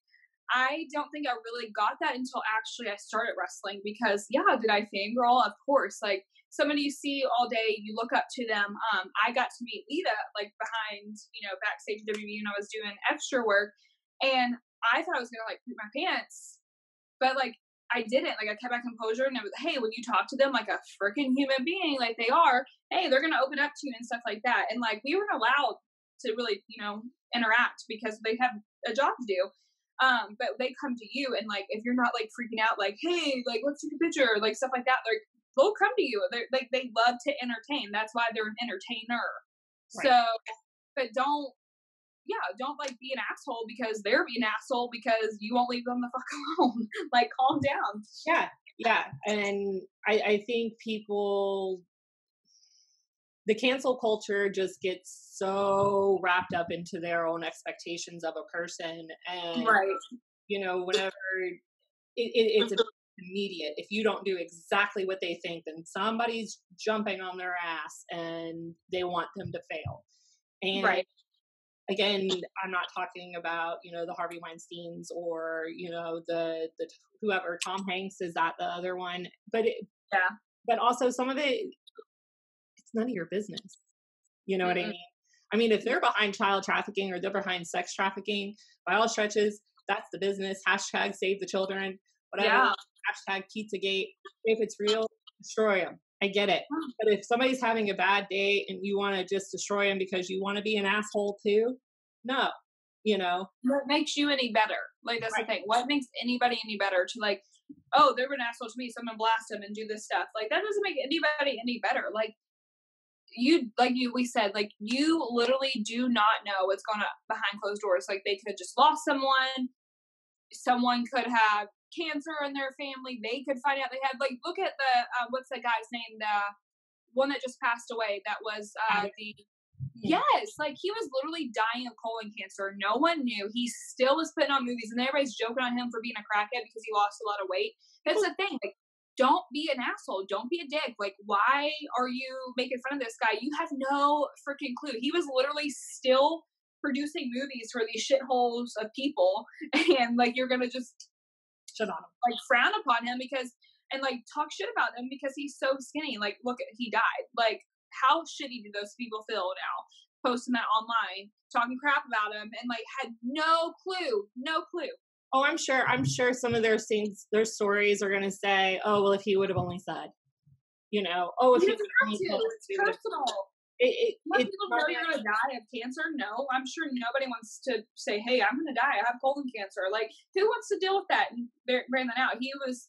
I don't think I really got that until actually I started wrestling, because yeah, did I fangirl? Of course. Like somebody you see all day, you look up to them. Um, I got to meet Lita like behind, you know, backstage at W W E, and I was doing extra work, and I thought I was going to like poop my pants, but like I didn't. Like I kept my composure, and I was, hey, when you talk to them like a freaking human being, like they are, hey, they're going to open up to you and stuff like that. And like, we weren't allowed to really, you know, interact because they have a job to do. Um, but they come to you, and like, if you're not like freaking out, like, hey, like, let's take a picture, like stuff like that, like they'll come to you. They're like, they love to entertain. That's why they're an entertainer. Right. So, but don't, yeah, don't like be an asshole because they're being an asshole because you won't leave them the fuck alone. Like, calm down. Yeah. Yeah. And I, I think people, the cancel culture just gets so wrapped up into their own expectations of a person. And, right. you know, whenever it, it, it's immediate, if you don't do exactly what they think, then somebody's jumping on their ass and they want them to fail. And right. again, I'm not talking about, you know, the Harvey Weinsteins or, you know, the, the, whoever, Tom Hanks, is that the other one, but it, yeah, but also some of it, it's none of your business. You know mm-hmm. what I mean? I mean, if they're behind child trafficking or they're behind sex trafficking, by all stretches, that's the business. Hashtag save the children, whatever. Yeah. Hashtag Pizzagate. If it's real, destroy them. I get it. But if somebody's having a bad day and you want to just destroy them because you want to be an asshole too, no, you know. What makes you any better? Like, that's right. the thing. What makes anybody any better to like, oh, they're an asshole to me, so I'm going to blast them and do this stuff. Like, that doesn't make anybody any better. Like, you like you we said like you literally do not know what's going on behind closed doors. Like, they could have just lost someone, someone could have cancer in their family, they could find out they had, like, look at the uh, what's that guy's name, the one that just passed away, that was uh the yes like he was literally dying of colon cancer, no one knew, he still was putting on movies, and everybody's joking on him for being a crackhead because he lost a lot of weight. That's the thing. Like, don't be an asshole. Don't be a dick. Like, why are you making fun of this guy? You have no freaking clue. He was literally still producing movies for these shitholes of people. And, like, you're going to just shut on him. Like, frown upon him because, and, like, talk shit about him because he's so skinny. Like, look, he died. Like, how shitty do those people feel now? Posting that online, talking crap about him, and, like, had no clue. No clue. Oh, I'm sure. I'm sure some of their scenes, their stories are going to say, "Oh, well, if he would have only said, you know, oh, if you he would have only said." It's personal. It, it, Let people know you're going to die of cancer. No, I'm sure nobody wants to say, "Hey, I'm going to die. I have colon cancer." Like, who wants to deal with that? And bring that out. He was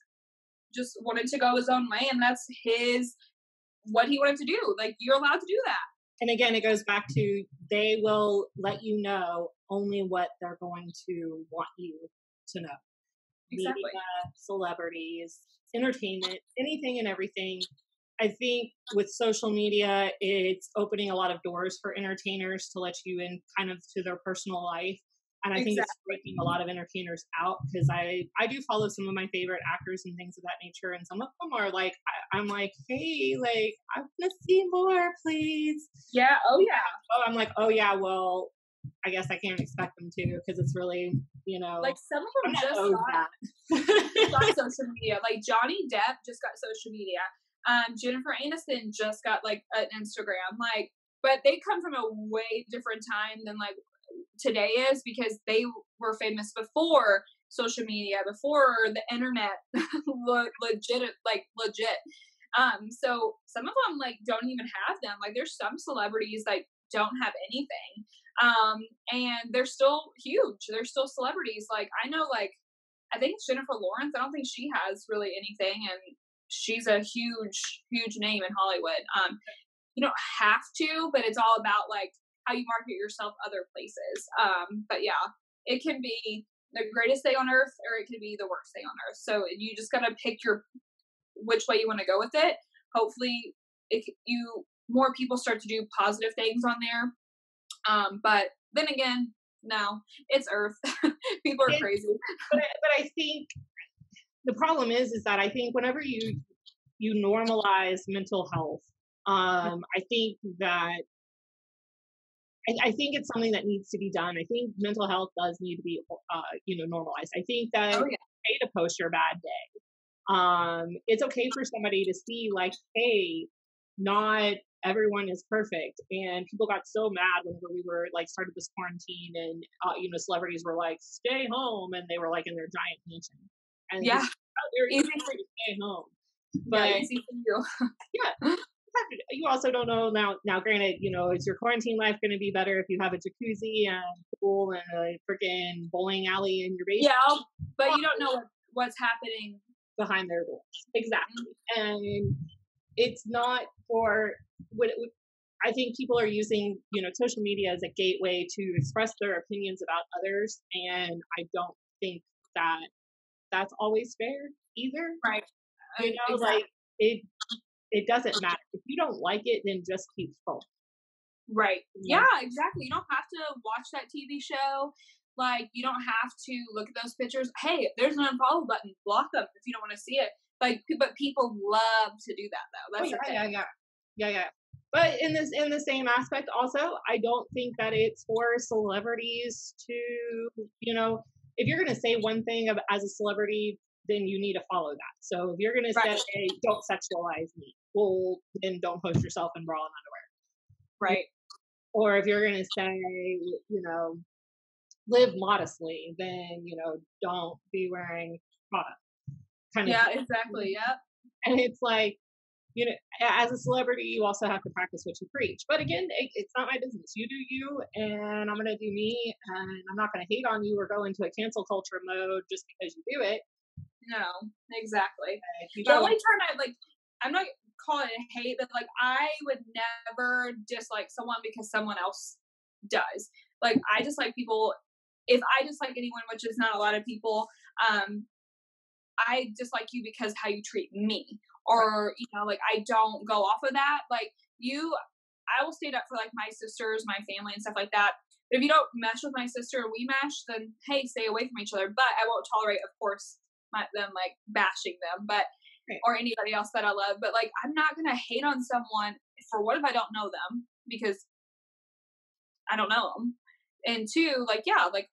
just wanted to go his own way, and that's his what he wanted to do. Like, you're allowed to do that. And again, it goes back to they will let you know only what they're going to want you to know. Exactly. Media, celebrities, entertainment, anything and everything. I think with social media, it's opening a lot of doors for entertainers to let you in kind of to their personal life. And I exactly. think it's breaking a lot of entertainers out because I, I do follow some of my favorite actors and things of that nature. And some of them are like, I, I'm like, hey, like, I want to see more, please. Yeah. Oh, yeah. Oh, I'm like, oh, yeah, well, I guess I can't expect them to because it's really, you know. Like, some of them just got, got social media. Like, Johnny Depp just got social media. Um, Jennifer Aniston just got, like, an Instagram. Like, but they come from a way different time than, like, today is because they were famous before social media, before the internet. Le- legit, like, legit. Um, so some of them, like, don't even have them. Like, there's some celebrities that don't have anything. Um, and they're still huge. They're still celebrities. Like, I know, like, I think it's Jennifer Lawrence. I don't think she has really anything. And she's a huge, huge name in Hollywood. Um, you don't have to, but it's all about, like, how you market yourself other places. Um, but yeah, it can be the greatest day on earth or it can be the worst day on earth. So you just got to pick your, which way you want to go with it. Hopefully if you, more people start to do positive things on there. Um, but then again, no, it's earth. People are it, crazy. But I, but I think the problem is, is that I think whenever you, you normalize mental health, um, I think that I, I think it's something that needs to be done. I think mental health does need to be, uh, you know, normalized. I think that oh, yeah. it's okay to post your bad day. Um, it's okay for somebody to see like, hey, not everyone is perfect. And people got so mad whenever we were like started this quarantine and, uh, you know, celebrities were like, stay home. And they were like in their giant mansion. And yeah. they're easy for you to stay home. But yeah, easy for you. yeah. You also don't know now. Now, granted, you know, is your quarantine life going to be better if you have a jacuzzi and a pool and a freaking bowling alley in your basement? Yeah, but you don't know what's happening behind their doors. Exactly, and it's not for what it would, I think people are using, you know, social media as a gateway to express their opinions about others, and I don't think that that's always fair either. Right? You know, exactly. like it. It doesn't matter. If you don't like it, then just keep scrolling. Right. Yeah, exactly. You don't have to watch that T V show. Like, you don't have to look at those pictures. Hey, there's an unfollow button. Block them if you don't want to see it. Like, but people love to do that, though. That's oh, yeah, yeah, yeah, yeah, yeah. But in this, in the same aspect, also, I don't think that it's for celebrities to, you know, if you're going to say one thing as a celebrity, then you need to follow that. So if you're going right. to say, hey, don't sexualize me, well, then don't post yourself in bra and underwear. Right. Or if you're going to say, you know, live modestly, then, you know, don't be wearing product. Kind yeah, of exactly. Yep. And it's like, you know, as a celebrity, you also have to practice what you preach. But again, it, it's not my business. You do you, and I'm going to do me, and I'm not going to hate on you or go into a cancel culture mode just because you do it. No, exactly. The only time I like, I'm not calling it hate, but like, I would never dislike someone because someone else does. Like, I dislike people if I dislike anyone, which is not a lot of people. Um, I dislike you because how you treat me, or right. you know, like I don't go off of that. Like you, I will stand up for like my sisters, my family, and stuff like that. But if you don't mesh with my sister, or we mesh, then hey, stay away from each other. But I won't tolerate, of course, them like bashing them but right. or anybody else that I love, but like I'm not gonna hate on someone for what if I don't know them, because I don't know them. And two, like yeah like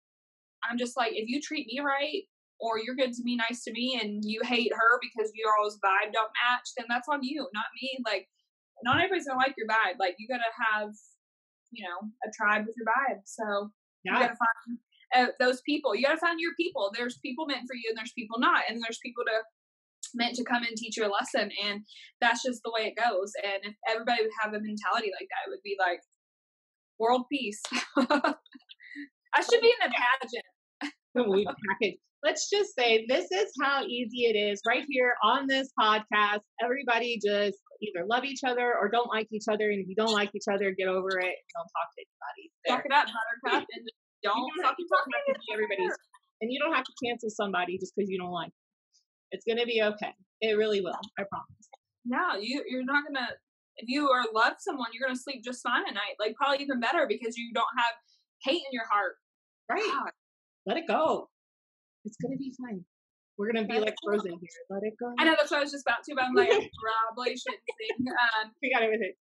I'm just like, if you treat me right or you're good to me, nice to me, and you hate her because your all's vibe don't match, then that's on you, not me. Like not everybody's gonna like your vibe. Like you gotta have, you know, a tribe with your vibe. So yeah. you gotta find Uh, those people. You gotta find your people. There's people meant for you, and there's people not, and there's people to meant to come and teach you a lesson, and that's just the way it goes. And if everybody would have a mentality like that, it would be like world peace. I should be in the pageant. We package. Let's just say this is how easy it is right here on this podcast. Everybody just either love each other or don't like each other, and if you don't like each other, get over it and don't talk to anybody. Talk it up, buttercup, and Don't, don't fucking talk about it. Everybody's, and you don't have to cancel somebody just because you don't like them. It's gonna be okay. It really will. I promise. No, you you're not gonna. If you are love someone, you're gonna sleep just fine at night. Like probably even better because you don't have hate in your heart. Right. God. Let it go. It's gonna be fine. We're gonna be let like Frozen here. Let it go. I know, that's what I was just about to. But I'm like, probably shouldn't sing. Um, we got it with it.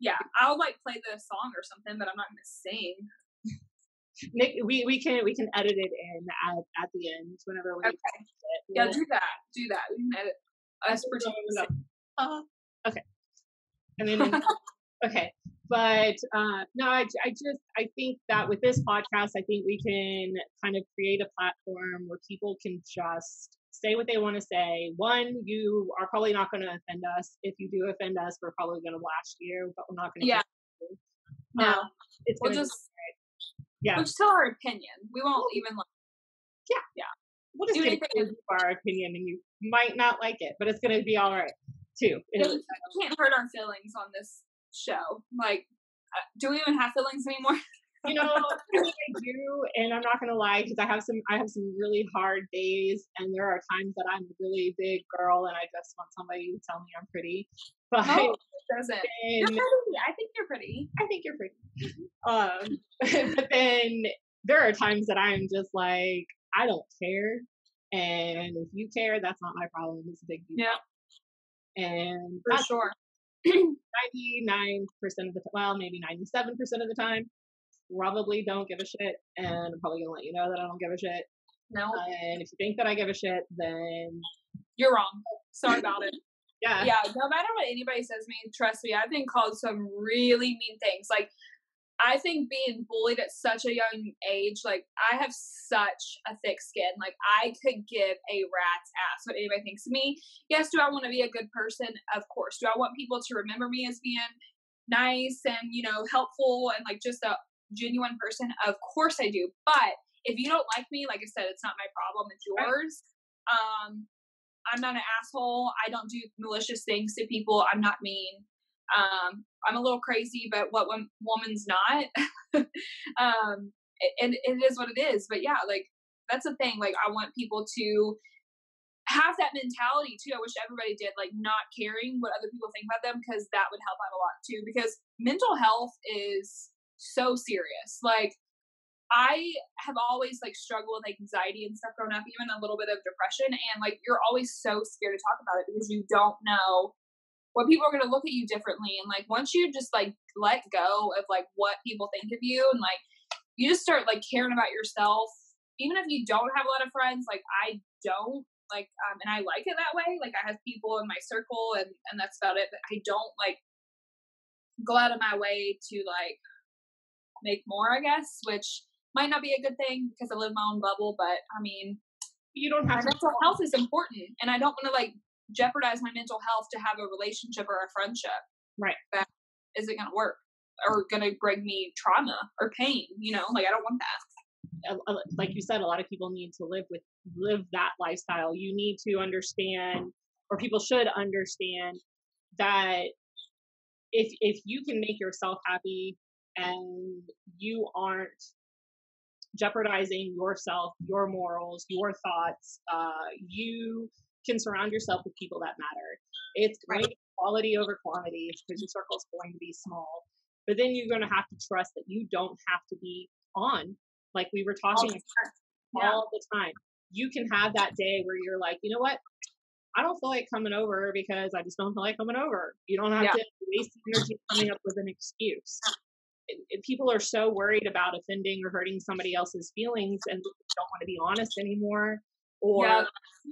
Yeah, I'll like play the song or something, but I'm not gonna sing. Nick, we, we can we can edit it in at, at the end whenever we okay. it. We'll, yeah, do that. Do that. We can edit us pretending. Uh, okay. And then okay. But uh, no, I, I just I think that with this podcast, I think we can kind of create a platform where people can just say what they want to say. One, you are probably not going to offend us. If you do offend us, we're probably going to lash you, but we're not going to. Yeah. You. No, um, it's we'll just. Yeah. We'll just tell our opinion. We won't even like Yeah. Yeah. We'll just give you our opinion and you might not like it, but it's gonna be all right too. It we can't hurt our feelings on this show. Like uh, do we even have feelings anymore? You know, I do, and I'm not gonna lie, because I have some I have some really hard days, and there are times that I'm a really big girl and I just want somebody to tell me I'm pretty. But no, it doesn't. You're pretty. I think you're pretty. I think you're pretty. Um, but then there are times that I'm just like, I don't care, and if you care, that's not my problem. It's a big deal. Yeah. And for sure. ninety-nine percent of the well, maybe ninety-seven percent of the time, probably don't give a shit, and I'm probably gonna let you know that I don't give a shit. No. And if you think that I give a shit, then you're wrong. Sorry about it. Yeah. Yeah. No matter what anybody says to me, trust me, I've been called some really mean things. Like, I think being bullied at such a young age, like, I have such a thick skin. Like, I could give a rat's ass what anybody thinks of me. Yes, do I want to be a good person? Of course. Do I want people to remember me as being nice and, you know, helpful and, like, just a genuine person? Of course I do. But if you don't like me, like I said, it's not my problem. It's yours. Right. Um, I'm not an asshole. I don't do malicious things to people. I'm not mean. Um, I'm a little crazy, but what one woman's not, um, and it is what it is. But yeah, like, that's the thing. Like, I want people to have that mentality too. I wish everybody did, like, not caring what other people think about them, because that would help out a lot too, because mental health is so serious. Like, I have always, like, struggled with anxiety and stuff growing up, even a little bit of depression. And, like, you're always so scared to talk about it because you don't know what people are going to look at you differently. And, like, once you just, like, let go of, like, what people think of you and, like, you just start, like, caring about yourself, even if you don't have a lot of friends, like, I don't, like, um, and I like it that way. Like, I have people in my circle and, and that's about it. But I don't, like, go out of my way to, like, make more, I guess, which might not be a good thing because I live in my own bubble, but I mean, you don't have mental health is important, and I don't want to, like, jeopardize my mental health to have a relationship or a friendship, right? That isn't going to work or going to bring me trauma or pain. You know, like, I don't want that. Like you said, a lot of people need to live with live that lifestyle. You need to understand, or people should understand, that if if you can make yourself happy and you aren't jeopardizing yourself, your morals, your thoughts, uh, you can surround yourself with people that matter. It's great, right? Quality over quantity, because your circle's going to be small. But then you're going to have to trust that you don't have to be on, like we were talking all the, yeah. all the time. You can have that day where you're like, you know what? I don't feel like coming over because I just don't feel like coming over. You don't have yeah. to waste energy coming up with an excuse. People are so worried about offending or hurting somebody else's feelings and don't want to be honest anymore, or yeah.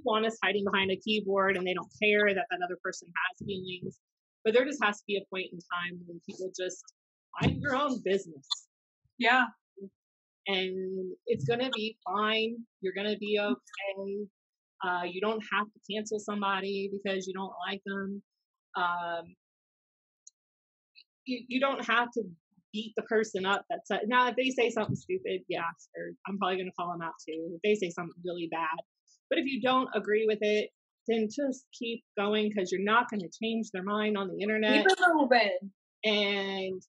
honest hiding behind a keyboard, and they don't care that that other person has feelings. But there just has to be a point in time when people just mind your own business. Yeah. And it's going to be fine. You're going to be okay. Uh, you don't have to cancel somebody because you don't like them. Um, you, you don't have to beat the person up. That's a, now if they say something stupid, yeah, sure, I'm probably going to call them out too. If they say something really bad, but if you don't agree with it, then just keep going, because you're not going to change their mind on the internet. Keep it moving. And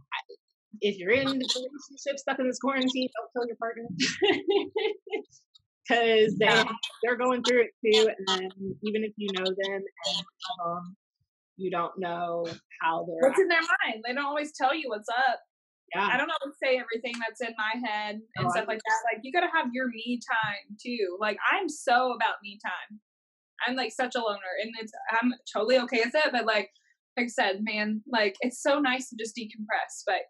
I, if you're in a relationship stuck in this quarantine, don't kill your partner, because they yeah. they're going through it too. And even if you know them and um, you don't know how they're what's at. in their mind. They don't always tell you what's up. Yeah. I don't always say everything that's in my head and oh, stuff like that. Like, you gotta have your me time too. Like, I'm so about me time. I'm like such a loner, and it's I'm totally okay with it. But like, like I said, man, like, it's so nice to just decompress. But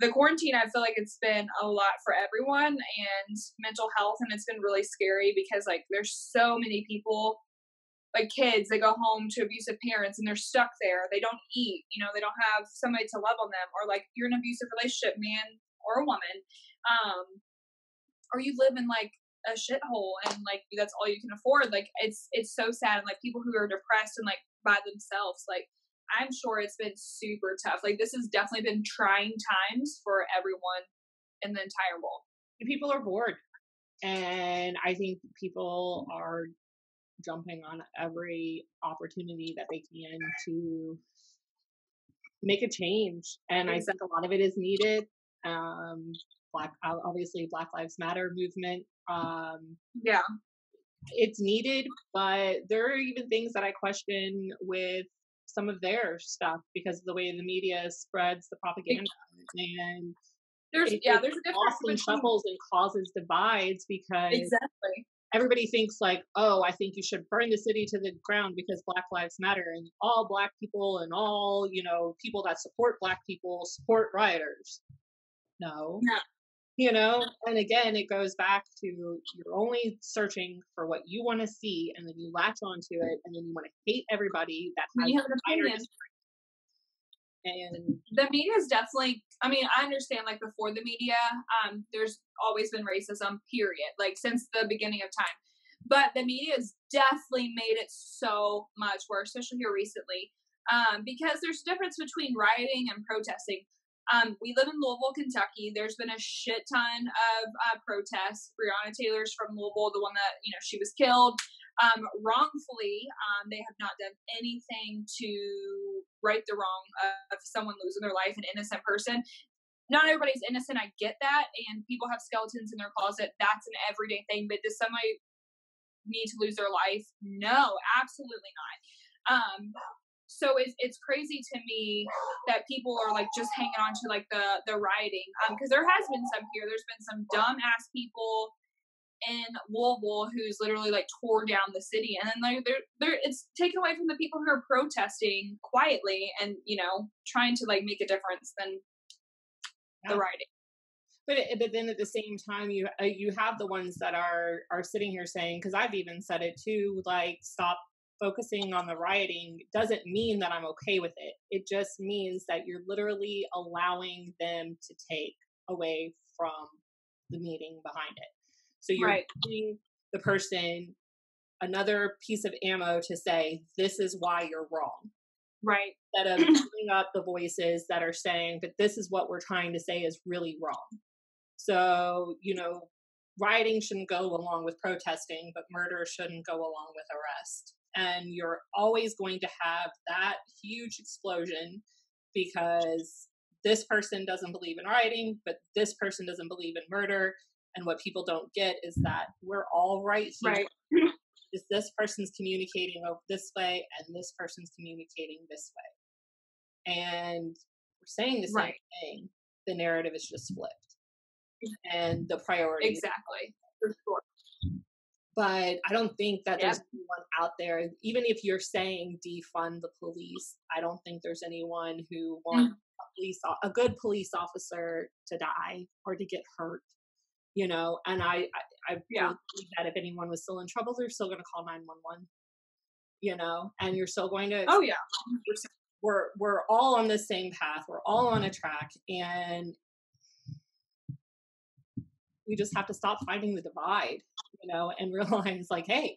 the quarantine, I feel like it's been a lot for everyone and mental health, and it's been really scary because, like, there's so many people. Like, kids, they go home to abusive parents and they're stuck there. They don't eat, you know, they don't have somebody to love on them. Or, like, you're in an abusive relationship, man or woman. Um, or you live in, like, a shithole and, like, that's all you can afford. Like, it's it's so sad. And, like, people who are depressed and, like, by themselves, like, I'm sure it's been super tough. Like, this has definitely been trying times for everyone in the entire world. People are bored. And I think people are jumping on every opportunity that they can to make a change. And I think a lot of it is needed. Um, black, obviously Black Lives Matter movement. Um, yeah. It's needed, but there are even things that I question with some of their stuff because of the way the media spreads the propaganda. And there's, it, yeah, there's a difference between shovels and causes divides because exactly. everybody thinks like, oh, I think you should burn the city to the ground because Black Lives Matter and all Black people and all, you know, people that support Black people support rioters. No. No. You know, and again, it goes back to you're only searching for what you want to see, and then you latch onto it, and then you want to hate everybody that has you have an opinion. And the media is definitely, I mean, I understand, like, before the media, um, there's always been racism, period, like, since the beginning of time. But the media has definitely made it so much worse, especially here recently, um, because there's a difference between rioting and protesting. Um, we live in Louisville, Kentucky. There's been a shit ton of uh, protests. Breonna Taylor's from Louisville, the one that, you know, she was killed um, wrongfully. Um, they have not done anything to right the wrong of someone losing their life, an innocent person. Not everybody's innocent. I get that. And people have skeletons in their closet. That's an everyday thing. But does somebody need to lose their life? No, absolutely not. Um, So it's it's crazy to me that people are like just hanging on to like the the rioting, um, because there has been some here. There's been some dumb ass people in Louisville who's literally like tore down the city, and then like they're they're it's taken away from the people who are protesting quietly and, you know, trying to like make a difference than yeah. the rioting. But but then at the same time, you you have the ones that are are sitting here saying, because I've even said it too, like, stop focusing on the rioting doesn't mean that I'm okay with it. It just means that you're literally allowing them to take away from the meaning behind it. So you're right. giving the person another piece of ammo to say, this is why you're wrong. Right. Instead of pulling up the voices that are saying, but this is what we're trying to say is really wrong. So, you know, rioting shouldn't go along with protesting, but murder shouldn't go along with arrest. And you're always going to have that huge explosion because this person doesn't believe in rioting, but this person doesn't believe in murder. And what people don't get is that we're all right here. Right. Is this person's communicating this way and this person's communicating this way. And we're saying the same right. thing. The narrative is just flipped. And the priority. Exactly. For sure. But I don't think that yeah. there's anyone out there, even if you're saying defund the police, I don't think there's anyone who wants mm. a police, a good police officer to die or to get hurt, you know? And I, I, I yeah. believe that if anyone was still in trouble, they're still going to call nine one one, you know? And you're still going to, oh yeah, we're, we're all on the same path. We're all on a track, and we just have to stop fighting the divide, you know, and realize like, hey,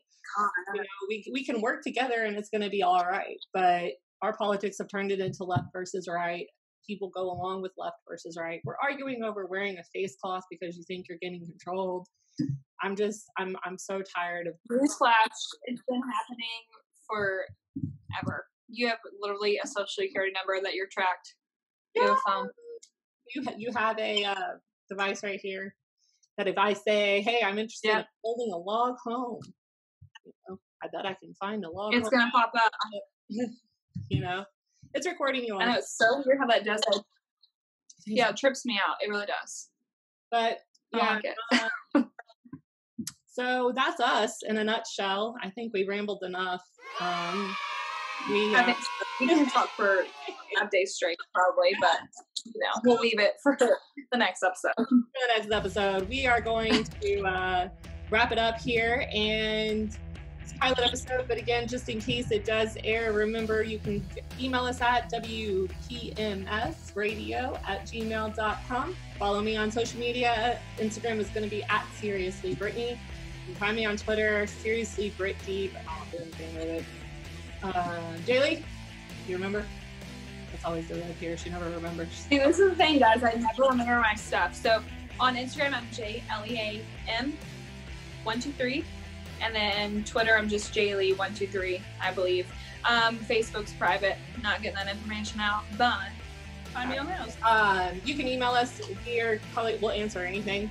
you know, we we can work together and it's going to be all right. But our politics have turned it into left versus right. People go along with left versus right. We're arguing over wearing a face cloth because you think you're getting controlled. I'm just, I'm, I'm so tired of newsflash. It's been happening forever. You have literally a social security number that you're tracked. Yeah. You have a phone. You, ha- you have a uh, device right here. That if I say, hey, I'm interested yep. in building a log home, you know, I bet I can find a log it's home. It's going to pop up. You know, it's recording you on. I know, it's so weird how that does it. Yeah, it trips me out. It really does. But, yeah. Like uh, so that's us in a nutshell. I think we rambled enough. Um, we, uh, I think so. We can talk for a day straight, probably, but. No, we'll leave it for the next episode. For the next episode, we are going to uh, wrap it up here, and it's a pilot episode. But again, just in case it does air, remember you can email us at W P N S radio at gmail dot com. Follow me on social media. Instagram is going to be at Seriously Brittany. You can find me on Twitter, Seriously Brit Deep. I don't do anything with it. Uh, Daily, you remember? It's always the red here. She never remembers. See, this is the thing, guys. I never remember my stuff. So on Instagram, I'm J L E A M one two three. And then Twitter, I'm just J L E one two three, I believe. Um, Facebook's private. Not getting that information out. But find me on those. Um, you can email us. We're probably, we'll answer anything.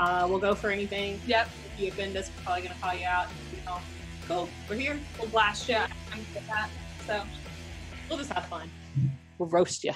Uh, we'll go for anything. Yep. If you offend us, we're probably going to call you out. You know, cool. We're here. We'll blast you. I'm good at that. So we'll just have fun. We'll roast you.